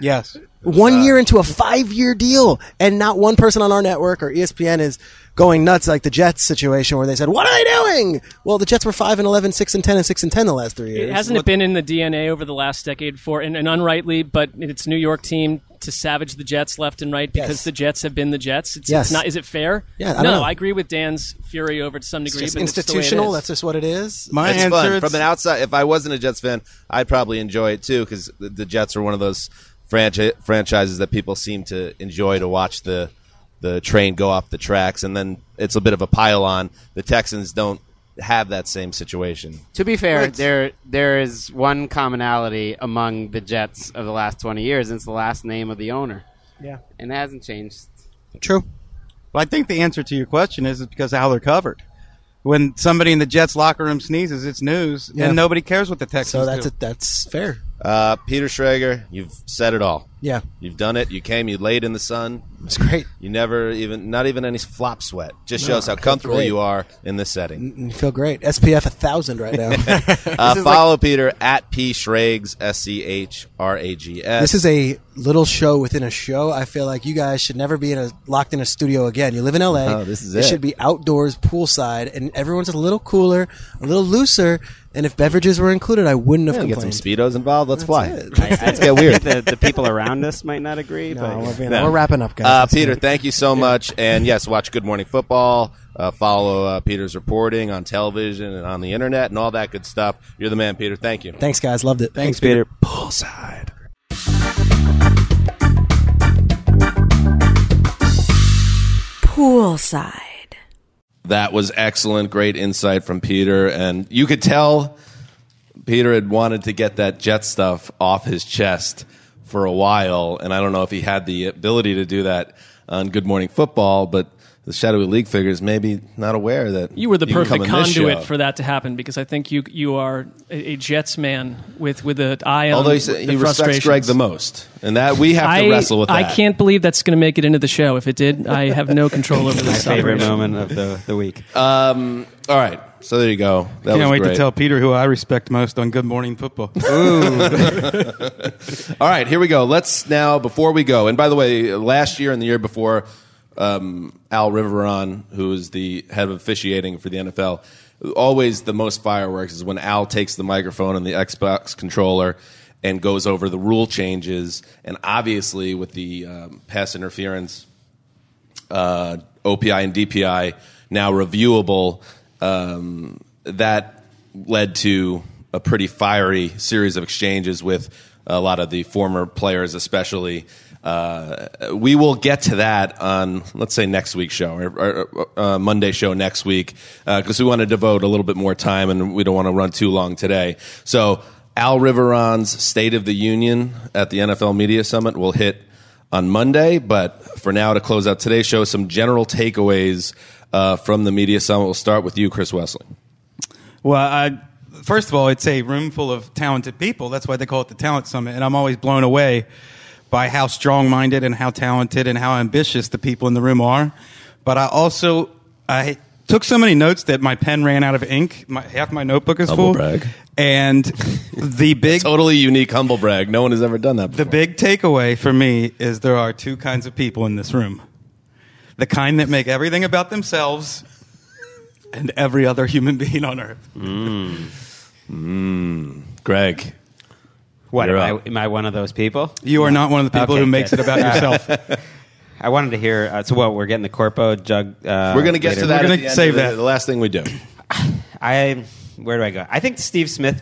Yes. 1 year into a 5-year deal, and not one person on our network or ESPN is going nuts like the Jets situation where they said, what are they doing? Well, the Jets were 5-11, 6-10, and 6-10 the last 3 years. Hasn't it been in the DNA over the last decade for, and unrightly, but it's New York team to savage the Jets left and right because the Jets have been the Jets? It's not. Is it fair? Yeah, I don't know. I agree with Dan's fury over it to some degree. It's institutional. That's just what it is. My answer fun. From an outside, if I wasn't a Jets fan, I'd probably enjoy it too because the Jets are one of those franchises that people seem to enjoy to watch the train go off the tracks, and then it's a bit of a pile on. The Texans don't have that same situation. To be fair, there is one commonality among the Jets of the last 20 years, and it's the last name of the owner. Yeah. And it hasn't changed. True. Well, I think the answer to your question is because of how they're covered. When somebody in the Jets locker room sneezes, it's news, and nobody cares what the Texans do. So that's fair. Peter Schrager, you've said it all. Yeah. You've done it. You came. You laid in the sun. It's great. You never even, not even any flop sweat. Just shows how comfortable you are in this setting. You feel great. SPF 1,000 right now. Follow Peter at P Schrags, SCHRAGS. This is a little show within a show. I feel like you guys should never be locked in a studio again. You live in LA. Oh, this is it. It should be outdoors, poolside, and everyone's a little cooler, a little looser. And if beverages were included, I wouldn't have complained. Get some Speedos involved. Let's fly. Let's get weird. The people around us might not agree. We're wrapping up, guys. Peter, thank you so much. And, yes, watch Good Morning Football. Follow Peter's reporting on television and on the Internet and all that good stuff. You're the man, Peter. Thank you. Thanks, guys. Loved it. Thanks, Peter. Poolside. Poolside. That was excellent. Great insight from Peter. And you could tell Peter had wanted to get that Jet stuff off his chest for a while, and I don't know if he had the ability to do that on Good Morning Football, but the shadowy league figures maybe not aware that you were the perfect conduit for that to happen, because I think you are a Jets man with an eye on the frustrations. Although he respects Greg the most, and that we have to wrestle with that. I can't believe that's going to make it into the show. If it did, I have no control over this. My favorite moment of the week. All right. So there you go. That can't was wait great. To tell Peter who I respect most on Good Morning Football. All right, here we go. Let's now, before we go, and by the way, last year and the year before, Al Riveron, who is the head of officiating for the NFL, always the most fireworks is when Al takes the microphone and the Xbox controller and goes over the rule changes. And obviously with the pass interference, OPI and DPI now reviewable, that led to a pretty fiery series of exchanges with a lot of the former players, especially. We will get to that on, let's say, next week's show, or Monday show next week, because we want to devote a little bit more time, and we don't want to run too long today. So Al Riveron's State of the Union at the NFL Media Summit will hit on Monday. But for now, to close out today's show, some general takeaways from the media summit. We'll start with you, Chris Wesley. Well, first of all, it's a room full of talented people. That's why they call it the Talent Summit. And I'm always blown away by how strong-minded and how talented and how ambitious the people in the room are. But I took so many notes that my pen ran out of ink. Half my notebook is full. Humble brag. And the big... totally unique humble brag. No one has ever done that before. The big takeaway for me is there are two kinds of people in this room. The kind that make everything about themselves and every other human being on earth. Greg. What, am I one of those people? You are not one of the people who makes it about yourself. I wanted to hear, we're getting the Corpo jug. We're going to get to that. We're going to save that. The last thing we do. Where do I go? I think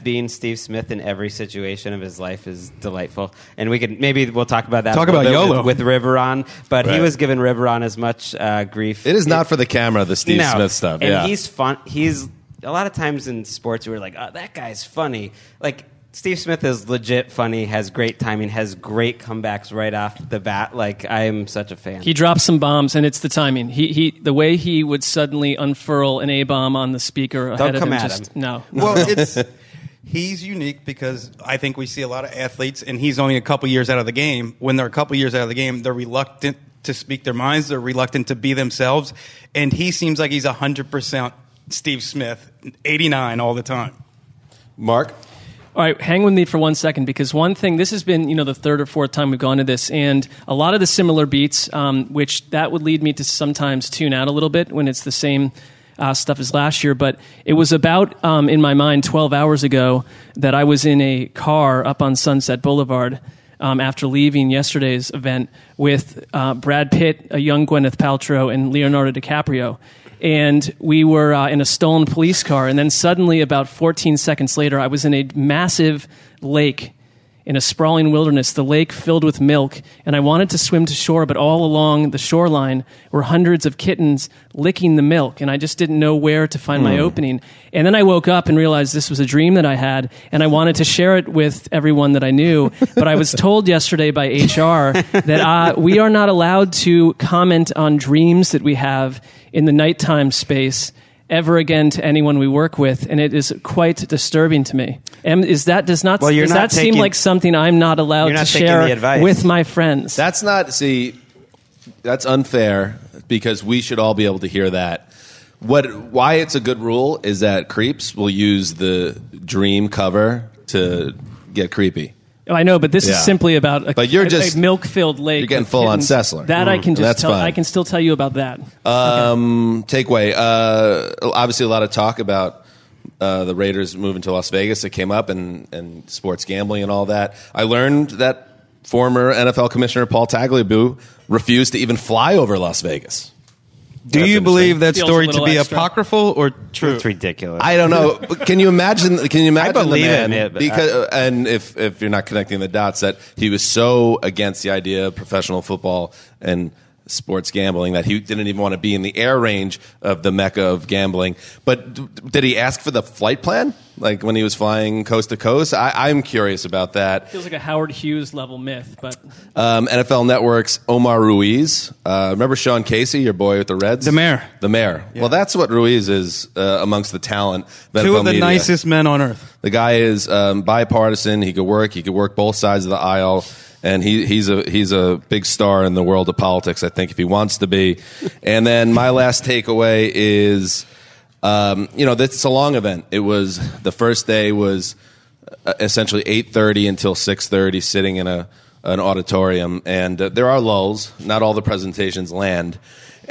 being Steve Smith in every situation of his life is delightful, and we'll talk about that. Talk about YOLO with Riveron, but right. He was giving Riveron as much grief. It is not for the camera, the Steve Smith stuff. And he's fun. He's a lot of times in sports we're like, oh, that guy's funny. Like Steve Smith is legit funny, has great timing, has great comebacks right off the bat. Like I am such a fan. He drops some bombs, and it's the timing. The way he would suddenly unfurl an A-bomb on the speaker ahead of him. Don't come at him. No. Well, he's unique because I think we see a lot of athletes, and he's only a couple years out of the game. When they're a couple years out of the game, they're reluctant to speak their minds. They're reluctant to be themselves, and he seems like he's 100% Steve Smith, 89 all the time. Mark? All right, hang with me for one second, because one thing, this has been, the third or fourth time we've gone to this, and a lot of the similar beats, which that would lead me to sometimes tune out a little bit when it's the same stuff as last year, but it was about, in my mind, 12 hours ago that I was in a car up on Sunset Boulevard after leaving yesterday's event with Brad Pitt, a young Gwyneth Paltrow, and Leonardo DiCaprio. And we were in a stolen police car, and then suddenly, about 14 seconds later, I was in a massive lake in a sprawling wilderness, the lake filled with milk, and I wanted to swim to shore, but all along the shoreline were hundreds of kittens licking the milk, and I just didn't know where to find my opening. And then I woke up and realized this was a dream that I had, and I wanted to share it with everyone that I knew, but I was told yesterday by HR that we are not allowed to comment on dreams that we have in the nighttime space ever again to anyone we work with, and it is quite disturbing to me. And does that seem like something I'm not allowed to share with my friends? That's unfair, because we should all be able to hear that. Why it's a good rule is that creeps will use the dream cover to get creepy. Oh, I know, but this is simply about a milk-filled lake. You're getting full on Sessler. That I can just tell. Fine. I can still tell you about that. Okay. Takeaway. Obviously, a lot of talk about the Raiders moving to Las Vegas. It came up, and sports gambling and all that. I learned that former NFL Commissioner Paul Tagliabue refused to even fly over Las Vegas. Do you believe that story to be apocryphal or true? It's ridiculous. I don't know. Can you imagine? I believe in it, because and if you're not connecting the dots, that he was so against the idea of professional football and sports gambling, that he didn't even want to be in the air range of the mecca of gambling. But did he ask for the flight plan, like when he was flying coast to coast? I'm curious about that. Feels like a Howard Hughes level myth. But NFL Network's Omar Ruiz. Remember Sean Casey, your boy with the Reds? The mayor. Yeah. Well, that's what Ruiz is amongst the talent. Two of the nicest men on earth. The guy is bipartisan. He could work both sides of the aisle. And he's a big star in the world of politics, I think, if he wants to be. And then my last takeaway is, this is a long event. It was the first day was essentially 8:30 until 6:30, sitting in an auditorium. And there are lulls. Not all the presentations land.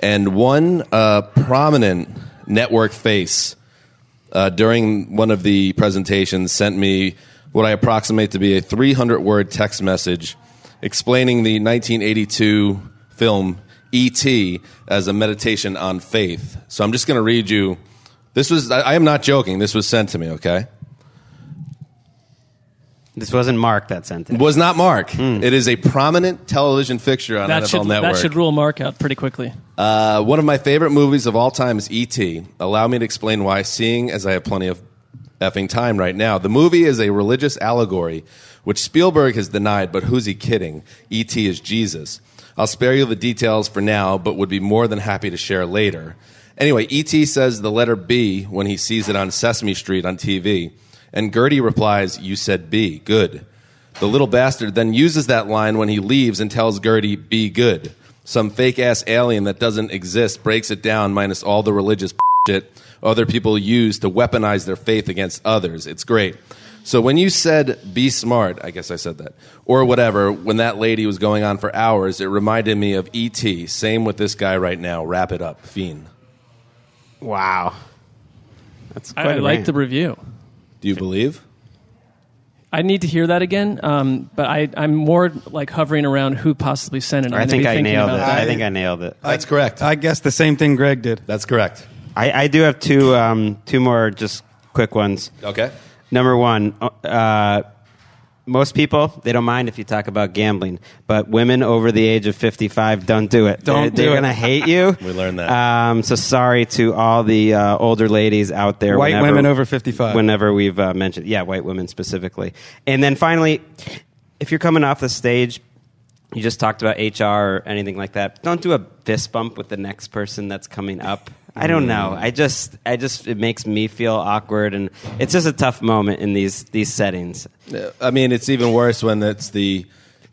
And one prominent network face during one of the presentations sent me what I approximate to be a 300-word text message explaining the 1982 film E.T. as a meditation on faith. So I'm just going to read you. This was, I am not joking. This was sent to me, okay? This wasn't Mark that sent it. It was not Mark. Mm. It is a prominent television fixture on NFL Network. That should rule Mark out pretty quickly. One of my favorite movies of all time is E.T. Allow me to explain why, seeing as I have plenty of effing time right now. The movie is a religious allegory, which Spielberg has denied, but who's he kidding? E.T. is Jesus. I'll spare you the details for now, but would be more than happy to share later. Anyway, E.T. says the letter B when he sees it on Sesame Street on TV, and Gertie replies, "You said B, good." The little bastard then uses that line when he leaves and tells Gertie, "Be good." Some fake-ass alien that doesn't exist breaks it down, minus all the religious shit other people use to weaponize their faith against others. It's great. So when you said, "Be smart," I guess I said that, or whatever, when that lady was going on for hours, it reminded me of E.T. Same with this guy right now. Wrap it up, fiend. Wow. That's quite I like the review. Do you believe? I need to hear that again, but I'm more like hovering around who possibly sent it. I think I nailed it. That's correct. I guess the same thing Greg did. That's correct. I do have two more just quick ones. Okay. Number one, most people, they don't mind if you talk about gambling, but women over the age of 55 don't do it. They're going to hate you. We learned that. So sorry to all the older ladies out there. White women over 55. Whenever we've mentioned. Yeah, white women specifically. And then finally, if you're coming off the stage, you just talked about HR or anything like that. Don't do a fist bump with the next person that's coming up. I don't know. I just it makes me feel awkward, and it's just a tough moment in these settings. I mean, it's even worse when it's the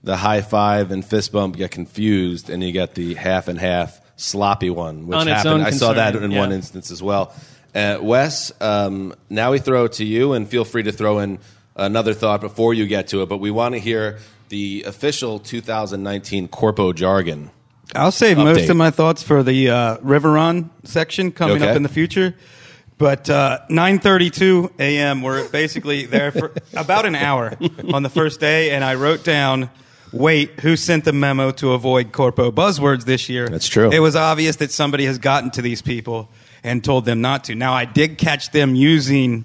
high five and fist bump get confused, and you get the half and half sloppy one, which happened. I saw that in one instance as well. Wes, now we throw it to you, and feel free to throw in another thought before you get to it. But we want to hear the official 2019 Corpo jargon. I'll save most of my thoughts for the River Run section coming up in the future. But 9:32 a.m., we're basically there for about an hour on the first day, and I wrote down, wait, who sent the memo to avoid corpo buzzwords this year? That's true. It was obvious that somebody has gotten to these people and told them not to. Now, I did catch them using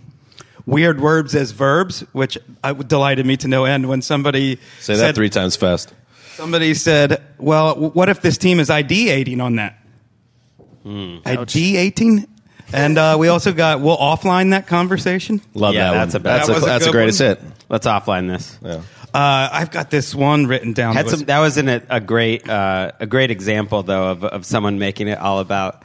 weird words as verbs, which delighted me to no end when somebody said... Say that three times fast. Somebody said, well, what if this team is ID-ating on that? ID-ating? And we also got, we'll offline that conversation. Love that one. That's a greatest hit. Let's offline this. Yeah. I've got this one written down. That was a great example, though, of someone making it all about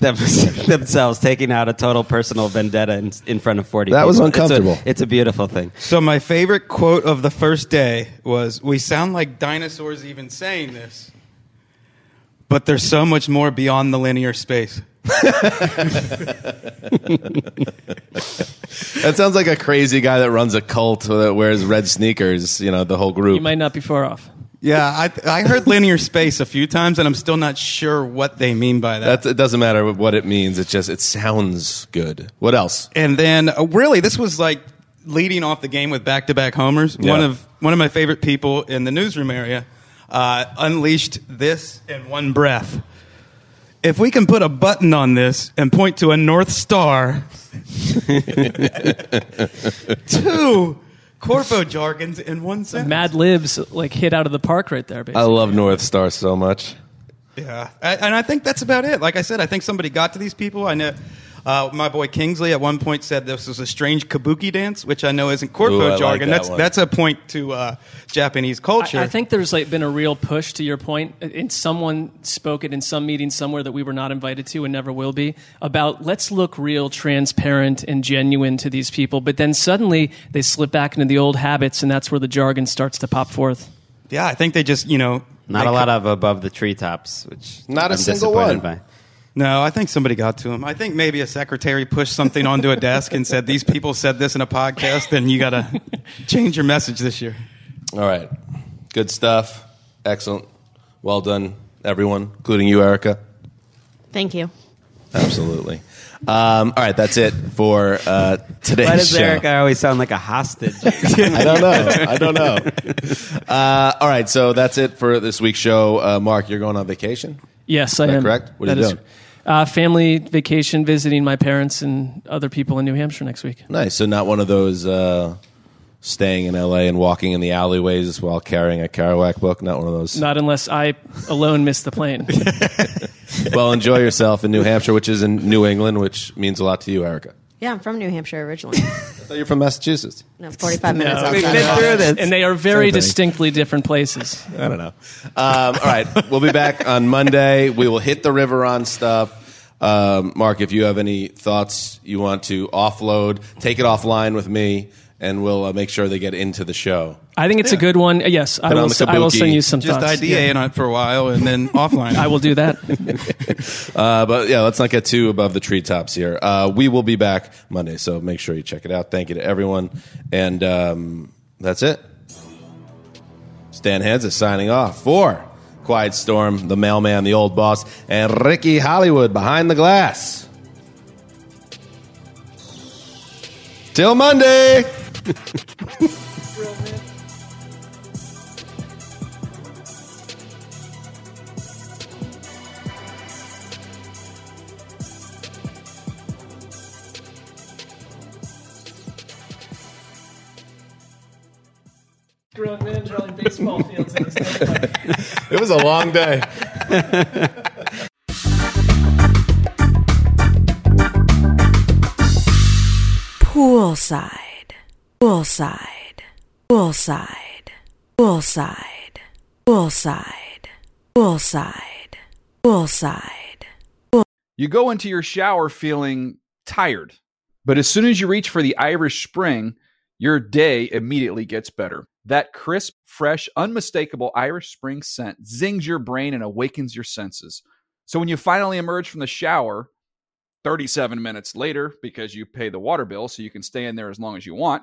themselves, taking out a total personal vendetta in front of 40 people. That was uncomfortable. It's a beautiful thing. So my favorite quote of the first day was, we sound like dinosaurs even saying this, but there's so much more beyond the linear space. That sounds like a crazy guy that runs a cult that wears red sneakers, the whole group. You might not be far off. Yeah, I heard linear space a few times, and I'm still not sure what they mean by that. It doesn't matter what it means. It's just, it sounds good. What else? And then, really, this was like leading off the game with back-to-back homers. Yeah. One of my favorite people in the newsroom area unleashed this in one breath. If we can put a button on this and point to a North Star, two corpo jargons in one sentence. Mad Libs, like, hit out of the park right there, basically. I love North Star so much. Yeah. And I think that's about it. Like I said, I think somebody got to these people. I know my boy Kingsley at one point said this was a strange kabuki dance, which I know isn't corpo jargon. Like that's a point to Japanese culture. I think there's been a real push to your point, and someone spoke it in some meeting somewhere that we were not invited to and never will be, about let's look real, transparent, and genuine to these people. But then suddenly they slip back into the old habits, and that's where the jargon starts to pop forth. Yeah, I think they just, not a lot of above the treetops, which not I'm a single one. By. No, I think somebody got to him. I think maybe a secretary pushed something onto a desk and said, these people said this in a podcast, and you got to change your message this year. All right. Good stuff. Excellent. Well done, everyone, including you, Erica. Thank you. Absolutely. All right, that's it for today's show. Why does Erica always sound like a hostage? I don't know. All right, so that's it for this week's show. Mark, you're going on vacation? Yes, I am. Correct? What are you doing? Family vacation, visiting my parents and other people in New Hampshire next week. Nice. So not one of those staying in L.A. and walking in the alleyways while carrying a Kerouac book? Not one of those? Not unless I alone miss the plane. Well, enjoy yourself in New Hampshire, which is in New England, which means a lot to you, Erica. Yeah, I'm from New Hampshire originally. I thought you were from Massachusetts. No, 45 minutes outside. We've been through this. And they are very distinctly different places. I don't know. All right, we'll be back on Monday. We will hit the river on stuff. Mark, if you have any thoughts you want to offload, take it offline with me, and we'll make sure they get into the show. I think it's a good one. Yes, I will send you some thoughts. Just IDA on it for a while and then offline. I will do that. But yeah, let's not get too above the treetops here. We will be back Monday, so make sure you check it out. Thank you to everyone. And that's it. Dan Hanzus signing off for Quiet Storm, the mailman, the old boss, and Ricky Hollywood behind the glass. Till Monday. Grown men drawing baseball fields in the state. It was a long day. Poolside. You go into your shower feeling tired, but as soon as you reach for the Irish Spring, your day immediately gets better. That crisp, fresh, unmistakable Irish Spring scent zings your brain and awakens your senses. So when you finally emerge from the shower 37 minutes later, because you pay the water bill so you can stay in there as long as you want,